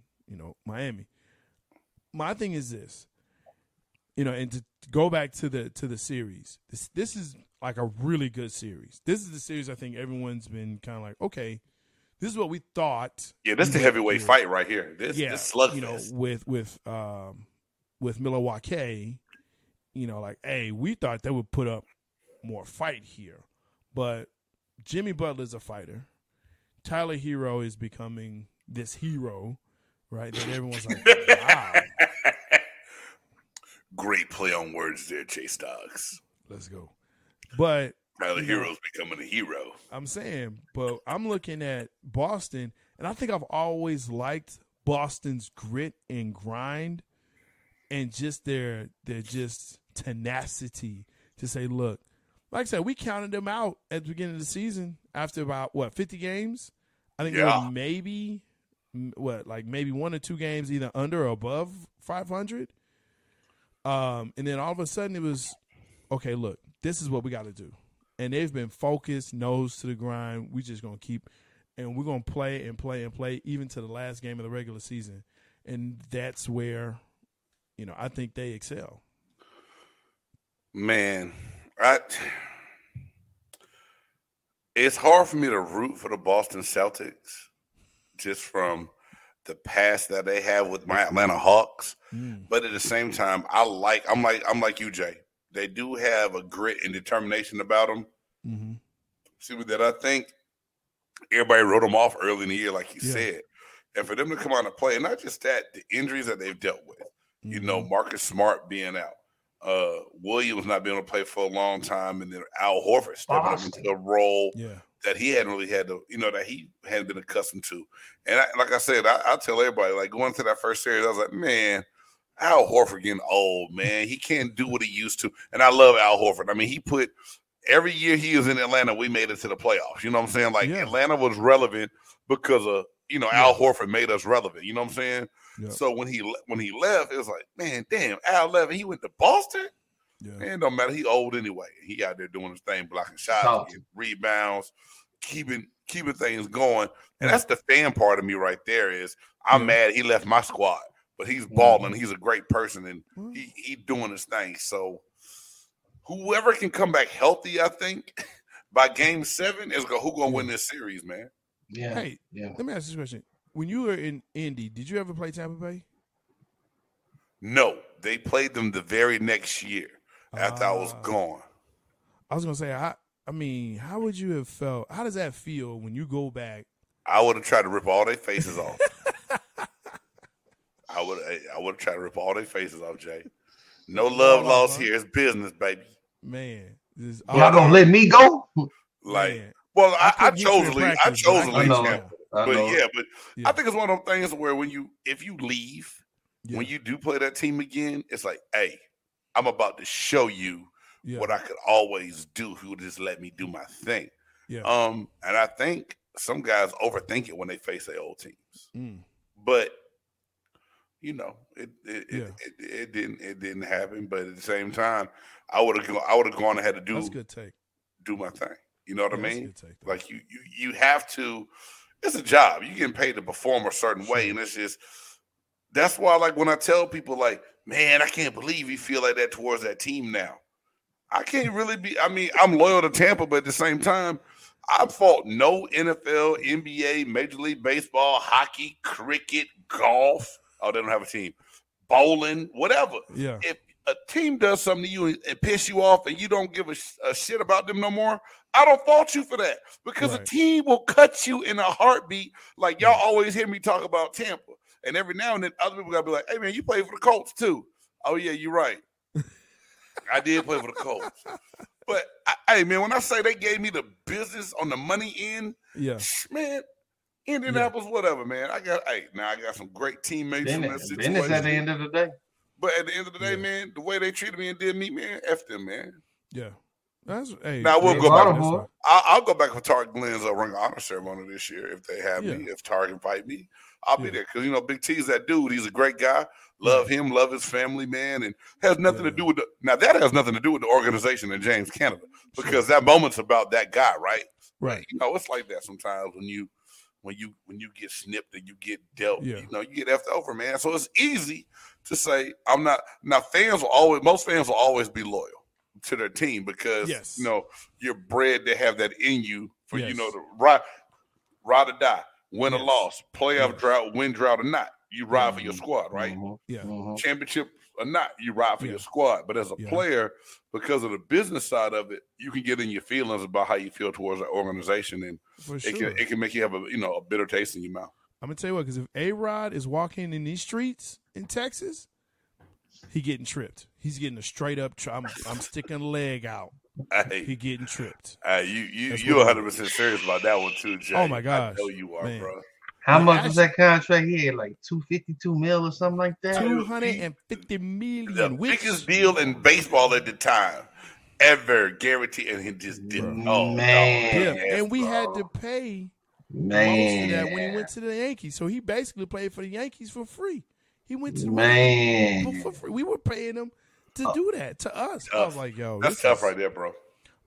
Miami. My thing is this, and to go back to the series, this is like a really good series. This is the series I think everyone's been kind of like, okay, this is what we thought. Yeah, that's the heavyweight fight right here. This slugfest. With Milwaukee, like, hey, we thought they would put up more fight here, but Jimmy Butler's a fighter. Tyler Hero is becoming this hero. Right, that everyone's like, wow. Great play on words there, Jay Stoggs. Let's go. But Tyler Hero's becoming a hero. I'm saying, but I'm looking at Boston, and I think I've always liked Boston's grit and grind and just their just tenacity to say, look, like I said, we counted them out at the beginning of the season after about, 50 games? I think they were maybe 1 or 2 games either under or above 500. And then all of a sudden it was, okay, look, this is what we got to do. And they've been focused, nose to the grind. We just going to keep, and we're going to play and play and play even to the last game of the regular season. And that's where, I think they excel. Man, it's hard for me to root for the Boston Celtics. Just from the past that they have with my Atlanta Hawks, but at the same time, I'm like you, Jay. They do have a grit and determination about them. Mm-hmm. See what that I think everybody wrote them off early in the year, like you said, and for them to come out and play, and not just that, the injuries that they've dealt with. Mm-hmm. Marcus Smart being out, Williams not being able to play for a long time, and then Al Horford stepping up into the role. Yeah. That he hadn't really had to, that he hadn't been accustomed to. And I tell everybody, like, going to that first series, I was like, man, Al Horford getting old, man. He can't do what he used to. And I love Al Horford. I mean, every year he was in Atlanta, we made it to the playoffs. You know what I'm saying? Like, Atlanta was relevant because of, Al Horford made us relevant. You know what I'm saying? Yeah. So when he left, it was like, man, damn, Al left. He went to Boston? Yeah. And no matter, he old anyway. He out there doing his thing, blocking shots, rebounds, keeping things going. And that's the fan part of me right there is I'm mad he left my squad, but he's balling. He's a great person, and he doing his thing. So whoever can come back healthy, I think, by game 7 is who's going to win this series, man. Yeah. Hey, let me ask you a question. When you were in Indy, did you ever play Tampa Bay? No. They played them the very next year. After I was gone. I was going to say, I mean, how would you have felt? How does that feel when you go back? I would have tried to rip all their faces off. I would try to rip all their faces off, Jay. No love lost here. It's business, baby. Man. Y'all going to let me go? Like, man. Well, I chose to leave Tampa. But I think it's one of those things where if you leave, when you do play that team again, it's like, hey, I'm about to show you what I could always do. Who just let me do my thing. Yeah. And I think some guys overthink it when they face their old teams. Mm. But it didn't happen. But at the same time, I would have gone ahead to do that's a good take. Do my thing. You know what I mean? That's a good take, like you have to. It's a job. You're getting paid to perform a certain way, and it's just that's why. Like when I tell people, like, man, I can't believe you feel like that towards that team now. I can't really be – I mean, I'm loyal to Tampa, but at the same time, I fought no NFL, NBA, Major League Baseball, hockey, cricket, golf. Oh, they don't have a team. Bowling, whatever. Yeah. If a team does something to you and piss you off and you don't give a shit about them no more, I don't fault you for that because a team will cut you in a heartbeat. Like, y'all always hear me talk about Tampa. And every now and then other people got to be like, hey, man, you played for the Colts too. Oh, yeah, you're right. I did play for the Colts. But, hey, man, when I say they gave me the business on the money end, yeah, man, Indianapolis, whatever, man. I got some great teammates in that situation. Business at the end of the day. But at the end of the day, man, the way they treated me and did me, man, F them, man. Yeah. Now we'll go back. I'll go back for Tarek Glenn's ring honor ceremony this year if they have me. If Tarek invite me, I'll be there because you know Big T's that dude. He's a great guy. Love him. Love his family, man. And has nothing to do with that has nothing to do with the organization in James Canada because that moment's about that guy, right? Right. You know, it's like that sometimes when you get snipped and you get dealt. Yeah. You know, you get effed over, man. So it's easy to say I'm not. Now most fans will always be loyal to their team because you know you're bred to have that in you for you know to ride or die, win or loss, playoff drought, win drought or not, you ride for your squad, right? Championship or not, you ride for your squad. But as a player, because of the business side of it, you can get in your feelings about how you feel towards an organization, and it can make you have a bitter taste in your mouth. I'm gonna tell you what, because if A-Rod is walking in these streets in Texas, he getting tripped. He's getting a straight up. I'm sticking a leg out. Hey, he getting tripped. You're 100% serious about that one too, Jay. Oh my gosh, I know you are, man. Bro. How much was that contract? He had like $252 million or something like that. $250 million. The biggest deal in baseball at the time ever, guaranteed, and he just didn't. Oh man, no. Yes, and we had to pay most of that when he went to the Yankees. So he basically played for the Yankees for free. He went to free. We were paying him to do that to us. Tough. I was like, yo, that's tough right there, bro.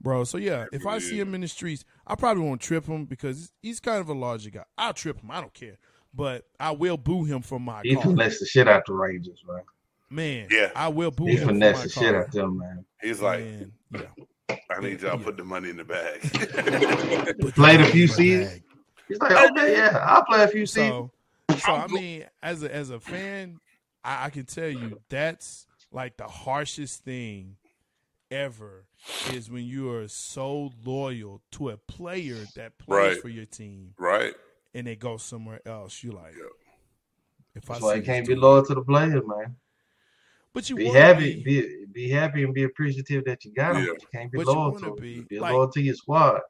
Bro, so yeah, if I see him in the streets, I probably won't trip him because he's kind of a larger guy. I'll trip him. I don't care, but I will boo him from my car. He finessed the shit out the Rangers, man. Man, yeah, I will boo him. He finessed the shit out them, man. He's like, man, I need y'all put the money in the bag. Played a few seasons. He's like, okay, I'll play a few seasons. So I mean, as a fan, I can tell you that's like the harshest thing ever is when you are so loyal to a player that plays for your team, right? And they go somewhere else. You like, I can't be loyal to the player, man. But you be happy, be happy, and be appreciative that you got him. But you can't be loyal to him. Be loyal to your squad.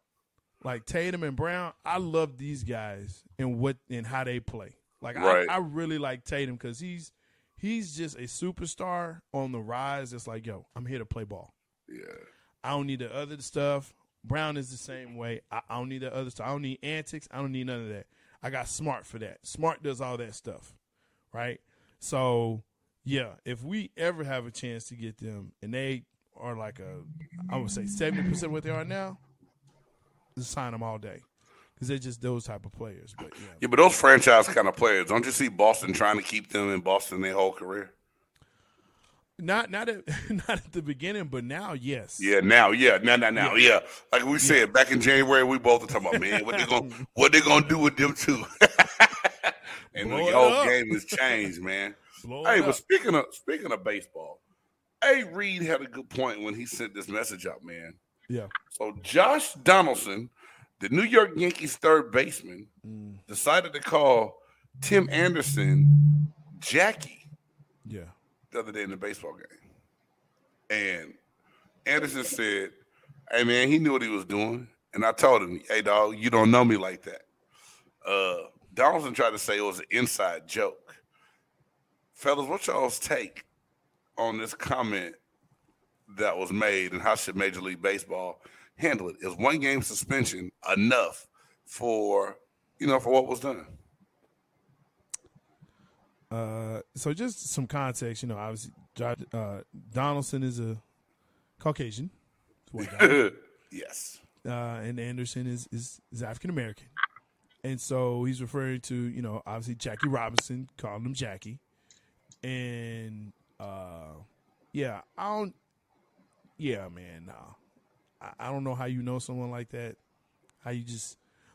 Like Tatum and Brown, I love these guys and how they play. Like I really like Tatum because he's just a superstar on the rise. It's like, yo, I'm here to play ball. Yeah. I don't need the other stuff. Brown is the same way. I don't need the other stuff. I don't need antics. I don't need none of that. I got Smart for that. Smart does all that stuff, right? So, yeah, if we ever have a chance to get them and they are like I would say 70% of what they are now, just sign them all day. Because they're just those type of players. But but those franchise kind of players, don't you see Boston trying to keep them in Boston their whole career? Not at the beginning, but now, yes. Yeah, now. Like we said, back in January, we both were talking about, man, what they gonna do with them two? And the whole game has changed, man. But speaking of baseball, A. Reed had a good point when he sent this message out, man. Yeah. So Josh Donaldson, the New York Yankees third baseman, decided to call Tim Anderson Jackie the other day in the baseball game. And Anderson said, hey, man, he knew what he was doing. And I told him, hey, dog, you don't know me like that. Donaldson tried to say it was an inside joke. Fellas, what's y'all's take on this comment that was made and how should Major League Baseball handle it? Is one game suspension enough for what was done? So just some context, obviously Donaldson is a Caucasian. Yes. And Anderson is African-American. And so he's referring to, obviously Jackie Robinson, calling him Jackie. And I don't know how you know someone like that.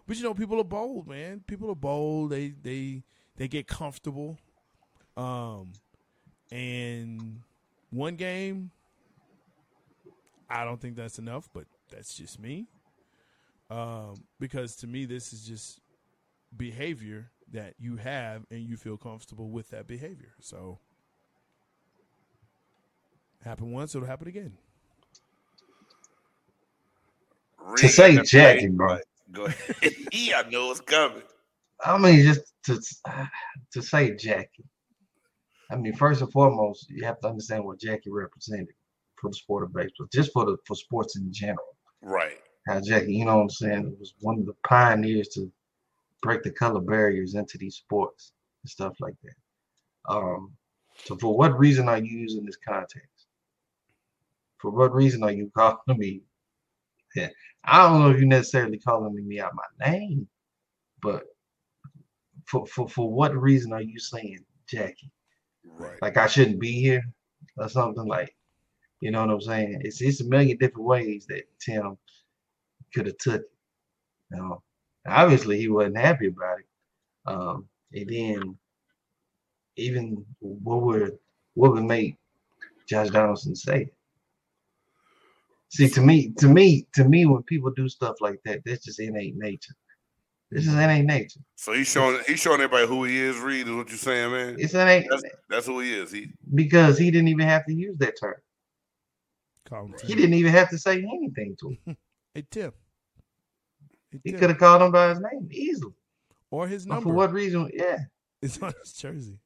People are bold, man. People are bold. They get comfortable. And one game, I don't think that's enough, but that's just me. Because to me, this is just behavior that you have and you feel comfortable with that behavior. So happened once, it'll happen again. To say Jackie, bro. Go ahead. Yeah, I know it's coming. I mean, just to say Jackie. I mean, first and foremost, you have to understand what Jackie represented for the sport of baseball, just for sports in general. Right. How Jackie, you know what I'm saying, it was one of the pioneers to break the color barriers into these sports and stuff like that. So for what reason are you using this context? For what reason are you calling me? Yeah, I don't know if you're necessarily calling me out my name, but for what reason are you saying Jackie? Right. Like I shouldn't be here or something, like, you know what I'm saying? It's a million different ways that Tim could have took it. You know, obviously he wasn't happy about it. And then even what would make Josh Donaldson say it? See, to me, when people do stuff like that, that's just innate nature. This is innate nature. So he's showing everybody who he is, Reed, is what you're saying, man? It's innate. That's who he is. Because he didn't even have to use that term. He didn't even have to say anything to him. Hey, Tim. He could have called him by his name easily. Or his number. But for what reason? Yeah. It's on his jersey.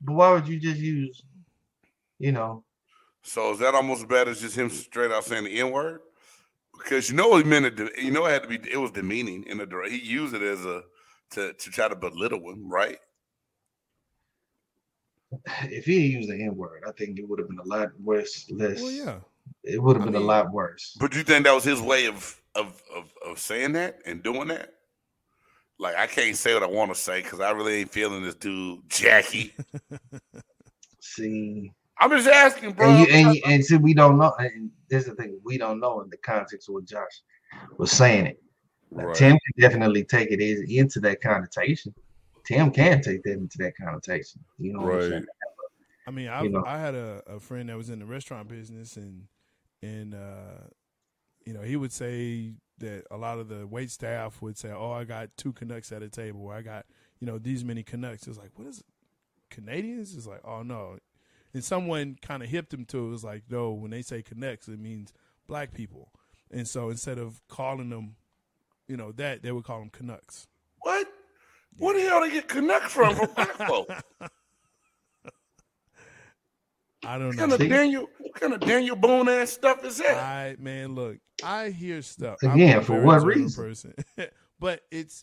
But why would you just use, you know? So is that almost as bad as just him straight out saying the N-word? Because you know he meant it. You know it had to be. It was demeaning in a direct. He used it as to try to belittle him, right? If he used the N-word, I think it would have been a lot worse. Well, yeah, it would have been a lot worse. But you think that was his way of saying that and doing that? Like, I can't say what I want to say because I really ain't feeling this dude, Jackie. See. I'm just asking, bro. And see, we don't know. And this is the thing. We don't know in the context of what Josh was saying it. Now, right. Tim can definitely take it into that connotation. Tim can take that into that connotation. You know what I'm saying? I mean, I had a friend that was in the restaurant business, and you know, he would say that a lot of the wait staff would say, oh, I got 2 Canucks at a table. Or I got, you know, these many Canucks. It's like, what is it? Canadians? It's like, oh, no. And someone kind of hipped him to it. It was like, no, when they say connects, it means black people. And so instead of calling them, you know, that, they would call them Canucks. What? Yeah. Where the hell they get Canucks from black folk? I don't know. What kind of Daniel Boone-ass stuff is that? Man, look, I hear stuff. Again, for what reason? Person. But it's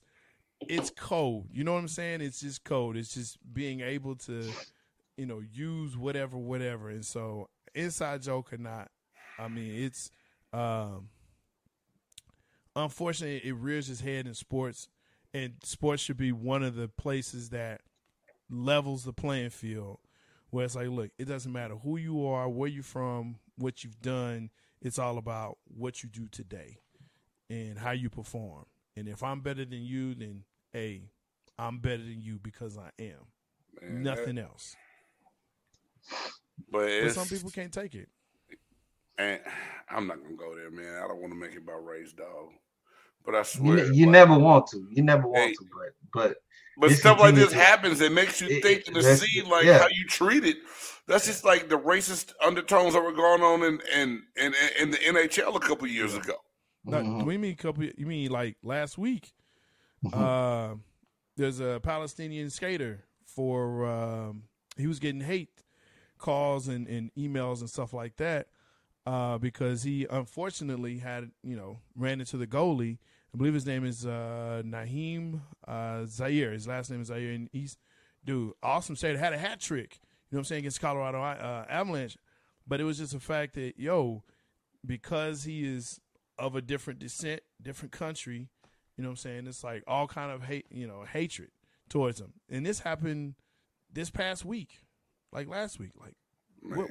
cold. You know what I'm saying? It's just cold. It's just being able to... you know, use whatever. And so inside joke or not, I mean, it's unfortunately it rears its head in sports, and sports should be one of the places that levels the playing field where it's like, look, it doesn't matter who you are, where you're from, what you've done. It's all about what you do today and how you perform. And if I'm better than you, then, hey, I'm better than you because I am. Man, nothing else. But some people can't take it. And I'm not gonna go there, man. I don't want to make it about race, dog. But I swear, you never want to. You never want to. But stuff like this happens. It makes you think and see like how you treat it. That's just like the racist undertones that were going on in the NHL a couple of years ago. Mm-hmm. Now, we mean couple. You mean like last week? Mm-hmm. There's a Palestinian skater for he was getting hate calls and emails and stuff like that because he unfortunately had, you know, ran into the goalie. I believe his name is Naheem Zaire. His last name is Zaire. And he's, dude, awesome skater, had a hat trick, you know what I'm saying, against Colorado Avalanche. But it was just a fact that, because he is of a different descent, different country, you know what I'm saying, it's like all kind of hate, you know, hatred towards him. And this happened this past week, like last week. Like,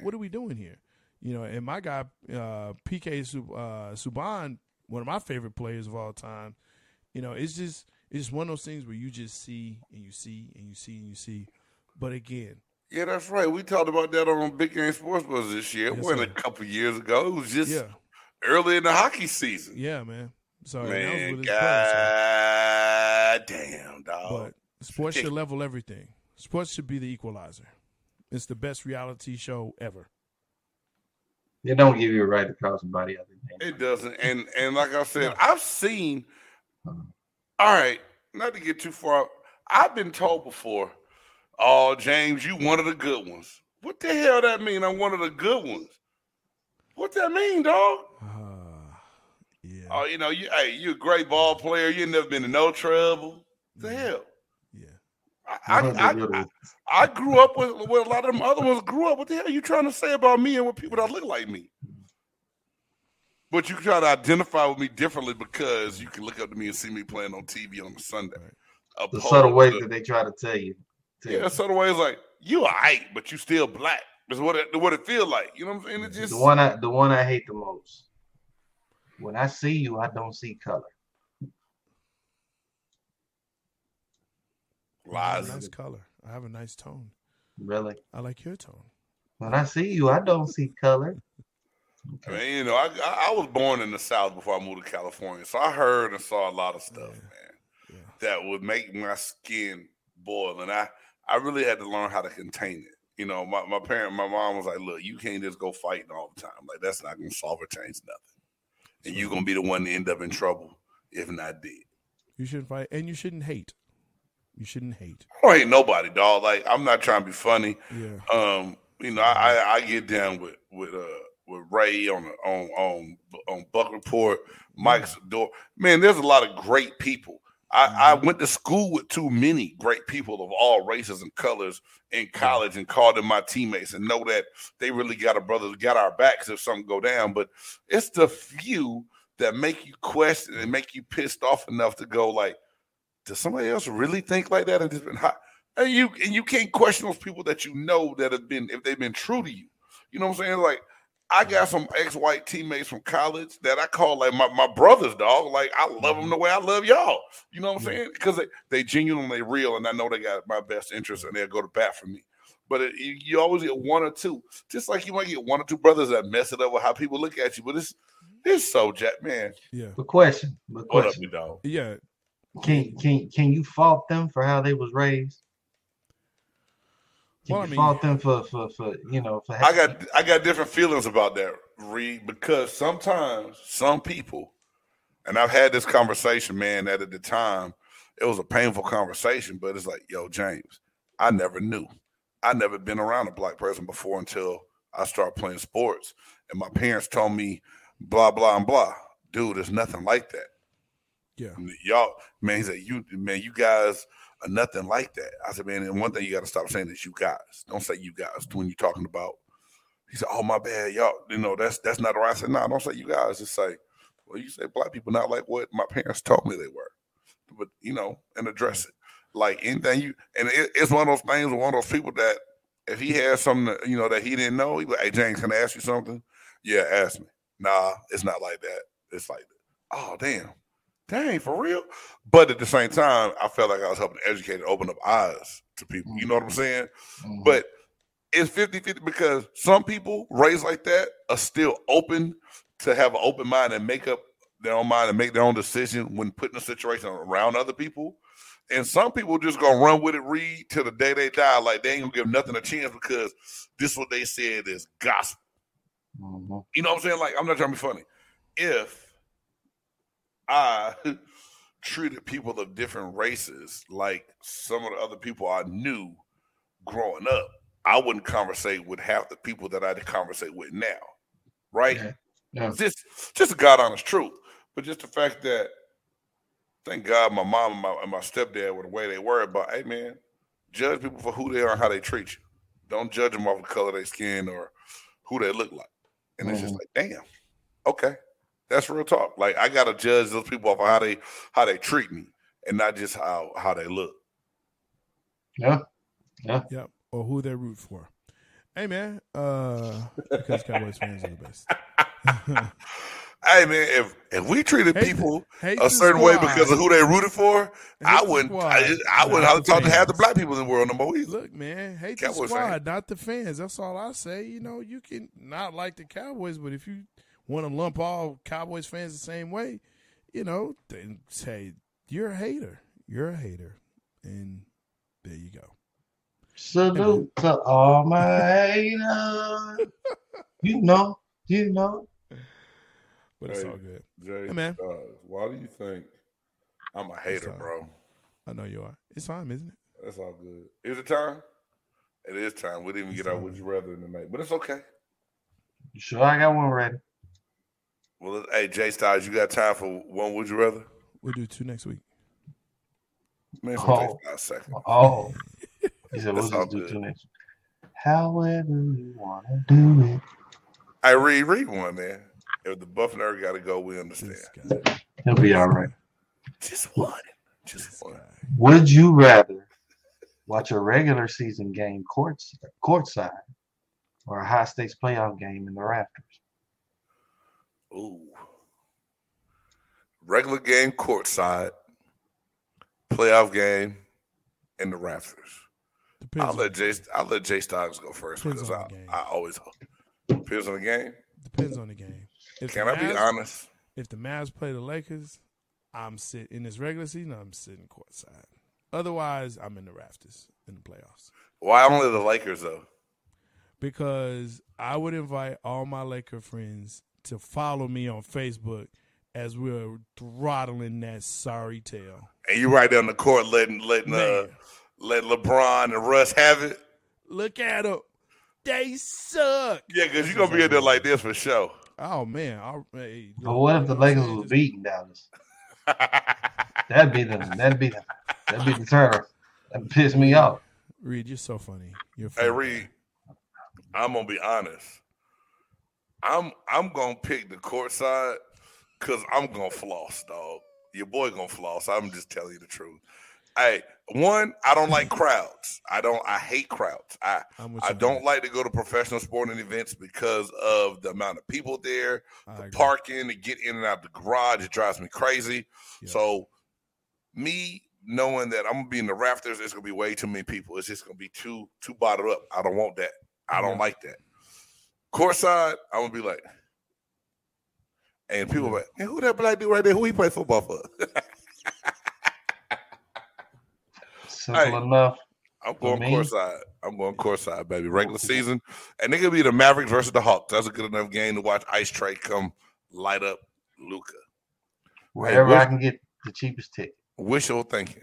what are we doing here? You know, and my guy, PK Subban, one of my favorite players of all time, you know, it's just one of those things where you just see and you see and you see and you see. But again. Yeah, that's right. We talked about that on Big Game Sports Buzz this year. Yes, it wasn't a couple years ago. It was just early in the hockey season. Yeah, man. So, God damn, dog. But Sports should level everything. Sports should be the equalizer. It's the best reality show ever. It don't give you a right to call somebody other than it doesn't. And like I said, I've seen all right, not to get too far. I've been told before, oh, James, you one of the good ones. What the hell that mean? I'm one of the good ones. What that mean, dog? Yeah. Oh, you know, you're a great ball player. You ain't never been in no trouble. What the hell? Yeah. I grew up with a lot of them other ones grew up. What the hell are you trying to say about me and with people that look like me? But you try to identify with me differently because you can look up to me and see me playing on TV on a Sunday. Right. The subtle ways that they try to tell you. Yeah, subtle ways like, you all right, but you still black. That's what it feel like. You know what I'm saying? It's just the one I hate the most. When I see you, I don't see color. Lies. Nice color. I have a nice tone. Really? I like your tone. When I see you, I don't see color. Okay. I mean, you know, I was born in the South before I moved to California, so I heard and saw a lot of stuff, man, that would make my skin boil, and I really had to learn how to contain it. You know, my mom was like, look, you can't just go fighting all the time. Like, that's not going to solve or change nothing. And you're going to be the one to end up in trouble if not dead. You shouldn't fight, and you shouldn't hate. You shouldn't hate. I don't hate nobody, dog. Like, I'm not trying to be funny. Yeah. You know, I get down with Ray on Buck Report, Mike's door. Man, there's a lot of great people. I went to school with too many great people of all races and colors in college and called them my teammates and know that they really got a brother, got our backs if something go down. But it's the few that make you question and make you pissed off enough to go like, does somebody else really think like that? And just been hot. And you can't question those people that you know that have been, if they've been true to you. You know what I'm saying? Like, I got some ex-white teammates from college that I call like my brothers, dog. Like, I love them the way I love y'all. You know what I'm saying? Because they genuinely real, and I know they got my best interest, and they'll go to bat for me. But you always get one or two. Just like you might get one or two brothers that mess it up with how people look at you. But it's so jacked, man. Yeah. But question. What up, dog? Yeah. Can you fault them for how they was raised? Can you fault them for you know? For I got different feelings about that, Reed, because sometimes some people, and I've had this conversation, man, that at the time it was a painful conversation, but it's like, yo, James, I never knew. I never been around a black person before until I started playing sports. And my parents told me, blah, blah, and blah. Dude, there's nothing like that. Yeah. Y'all, man, he said, you guys are nothing like that. I said, man, and one thing you got to stop saying is you guys. Don't say you guys when you're talking about. He said, oh, my bad, y'all. You know, that's not right. I said, no, don't say you guys. Just say, well, you say black people not like what my parents told me they were. But, you know, and address it. Like anything you, and it's one of those things, one of those people that if he had something, you know, that he didn't know, he'd be like, hey, James, can I ask you something? Yeah, ask me. Nah, it's not like that. It's like, oh, damn. Dang, for real? But at the same time, I felt like I was helping educate and open up eyes to people. You know what I'm saying? Mm-hmm. But it's 50-50 because some people raised like that are still open to have an open mind and make up their own mind and make their own decision when put in a situation around other people. And some people just going to run with it, Reed, till the day they die. Like, they ain't going to give nothing a chance because this what they said is gospel. Mm-hmm. You know what I'm saying? Like, I'm not trying to be funny. If I treated people of different races like some of the other people I knew growing up, I wouldn't conversate with half the people that I'd conversate with now, right? Yeah. Yeah. Just a God honest truth, but just the fact that, thank God, my mom and my stepdad were the way they were about, hey man, judge people for who they are and how they treat you. Don't judge them off the color of their skin or who they look like. And it's just like, damn, okay. That's real talk. Like, I gotta judge those people off of how they treat me, and not just how they look. Yeah. Or who they root for. Hey man, because Cowboys fans are the best. Hey man, if we treated people a certain way because of who they rooted for, I wouldn't have to talk to half the black people in the world no more. Either. Look, man, hate the squad, not the fans. That's all I say. You know, you can not like the Cowboys, but if you want to lump all Cowboys fans the same way, you know, then say, you're a hater. And There you go. Salute to all my haters. You know. But it's all good. Jay, hey, man. Why do you think I'm a hater, bro? I know you are. It's time, isn't it? That's all good. Is it time? It is time. We didn't even get our Would You Rather in the night, but it's okay. You sure I got one ready? Well, hey, Jay Stoggs, you got time for one Would You Rather? We'll do two next week. Man, oh. He said, we'll just do two next week. However you want to do it. I read one, man. If the Buff and Eric got to go, we understand. He'll be all right. Just one. Would you rather watch a regular season game courtside or a high-stakes playoff game in the rafters? Ooh. Regular game courtside, playoff game in the rafters. I'll let Jay Stoggs go first because I always depends on the game. Depends on the game. Can I be honest? If the Mavs play the Lakers, I'm sitting in this regular season. I'm sitting courtside. Otherwise, I'm in the rafters in the playoffs. Why only the Lakers though? Because I would invite all my Laker friends to follow me on Facebook as we're throttling that sorry tail. And you right there on the court, letting LeBron and Russ have it. Look at them. They suck. Yeah, because you're going to be in there like this for sure. Oh, man. But what if the Lakers were beating Dallas? That'd be the turn. That'd piss me off. Reed, you're so funny. Hey, Reed, I'm going to be honest. I'm going to pick the court side because I'm going to floss, dog. Your boy going to floss. I'm just telling you the truth. Hey, one, I don't like crowds. I hate crowds. I don't like to go to professional sporting events because of the amount of people there, parking, to get in and out the garage. It drives me crazy. Yeah. So me knowing that I'm going to be in the rafters, it's going to be way too many people. It's just going to be too bottled up. I don't want that. I don't like that. Courtside, I'm going to be like, and people are like, hey, who that black dude right there? Who he play football for? Simple enough. I'm going courtside. I'm going courtside, baby. Regular season. And they're going to be the Mavericks versus the Hawks. That's a good enough game to watch Ice Tray come light up Luka. Wherever I can get the cheapest ticket. Wishful thinking.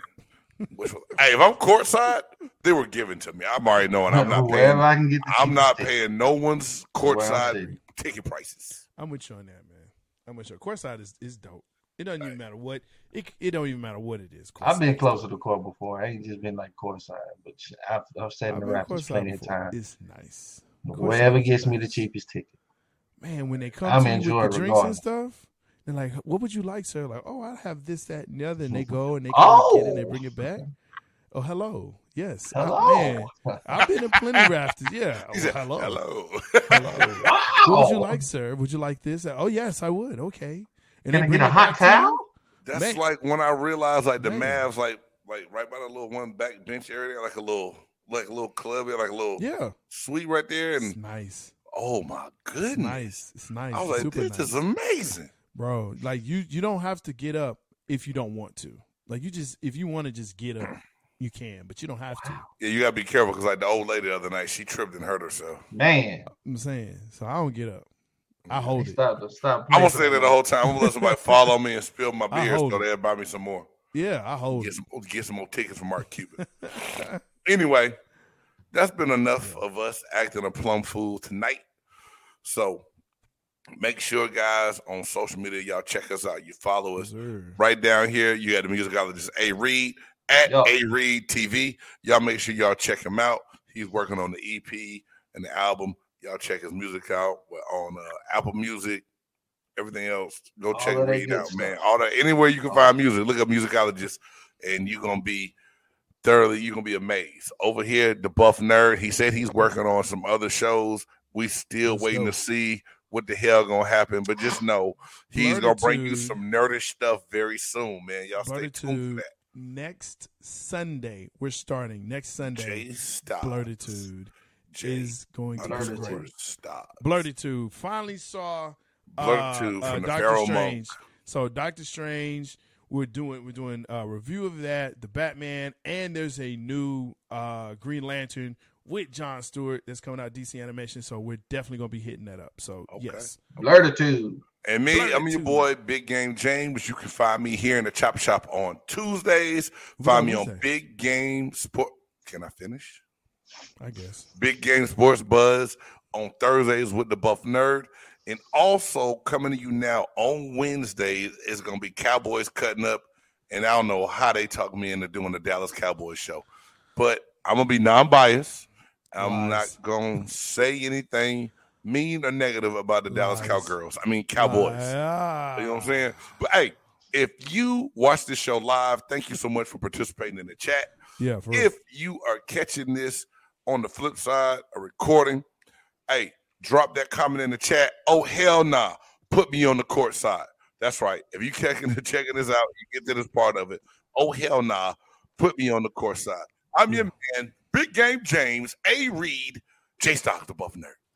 Hey, if I'm courtside, they were given to me. I'm already knowing I'm not paying. I can get I'm not ticket. Paying no one's courtside ticket prices. I'm with you on that, man. I'm with you. Courtside is dope. It doesn't even matter what it don't even matter what it is. I've been close to the court before. I ain't just been like courtside, but I've sat in the rafters plenty of times. It's nice. Wherever gets me the cheapest ticket. Man, when they come to me with the drinks and stuff, they're like, "What would you like, sir?" Like, "Oh, I have this, that, and the other." And they go and they get it and they bring it back. Oh, hello. Yes. Hello. Oh, man. I've been in plenty of rafters. Yeah. Oh, hello. Hello. Wow. What would you like, sir? Would you like this? Oh, yes, I would. Okay. Can I get a hot towel? That's man. Like when I realized like the Mavs like right by the little one back bench area, like a little club, like a little suite right there, and it's nice. Oh my goodness, it's nice. I was like, super this is amazing, bro. Like you don't have to get up if you don't want to. Like you just if you want to just get up, you can, but you don't have to. Yeah, you gotta be careful because like the old lady the other night, she tripped and hurt herself. Man, I'm saying so I don't get up. I hold it. Stop. I'm gonna say that the whole time. I'm gonna let somebody follow me and spill my beer so they'll buy me some more. Yeah, I hold it. Get some more tickets from Mark Cuban. Anyway, that's been enough of us acting a plum fool tonight. So make sure, guys, on social media, y'all check us out. You follow us right down here. You got the musicologist A Reed at A Reed TV. Y'all make sure y'all check him out. He's working on the EP and the album. Y'all check his music out. We're on Apple Music, everything else. Go check Reed out, man. All that anywhere you can find music, look up musicologist, and you're gonna be amazed. Over here, the Buff Nerd, he said he's working on some other shows. We still waiting to see what the hell gonna happen, but just know he's gonna bring you some nerdish stuff very soon, man. Y'all stay tuned for that. Next Sunday, we're starting next Sunday. Blerdtitude. Is going to be Blerdtitude. Finally saw Blerdtitude from the Doctor Strange. So Doctor Strange We're doing a review of that, the Batman, and there's a new Green Lantern with Jon Stewart that's coming out DC Animation. So we're definitely gonna be hitting that up. So yes, Blerdtitude. And me, Blerdtitude. I'm your boy, Big Game James. You can find me here in the Chop Shop on Tuesdays. Find me on Big Game Sport. Can I finish? I guess. Big Game Sports Buzz on Thursdays with the Buff Nerd. And also coming to you now on Wednesdays is going to be Cowboys Cutting Up. And I don't know how they talk me into doing the Dallas Cowboys show. But I'm going to be non-biased. I'm not going to say anything mean or negative about the Dallas Cowgirls. I mean, Cowboys. You know what I'm saying? But, hey, if you watch this show live, thank you so much for participating in the chat. Yeah. If you are catching this on the flip side, a recording, hey, drop that comment in the chat. Oh, hell nah. Put me on the court side. That's right. If you're checking this out, you get to this part of it. Oh, hell nah. Put me on the court side. I'm your man, Big Game James, A. Reed, Jay Stoggs, the Buff Nerd.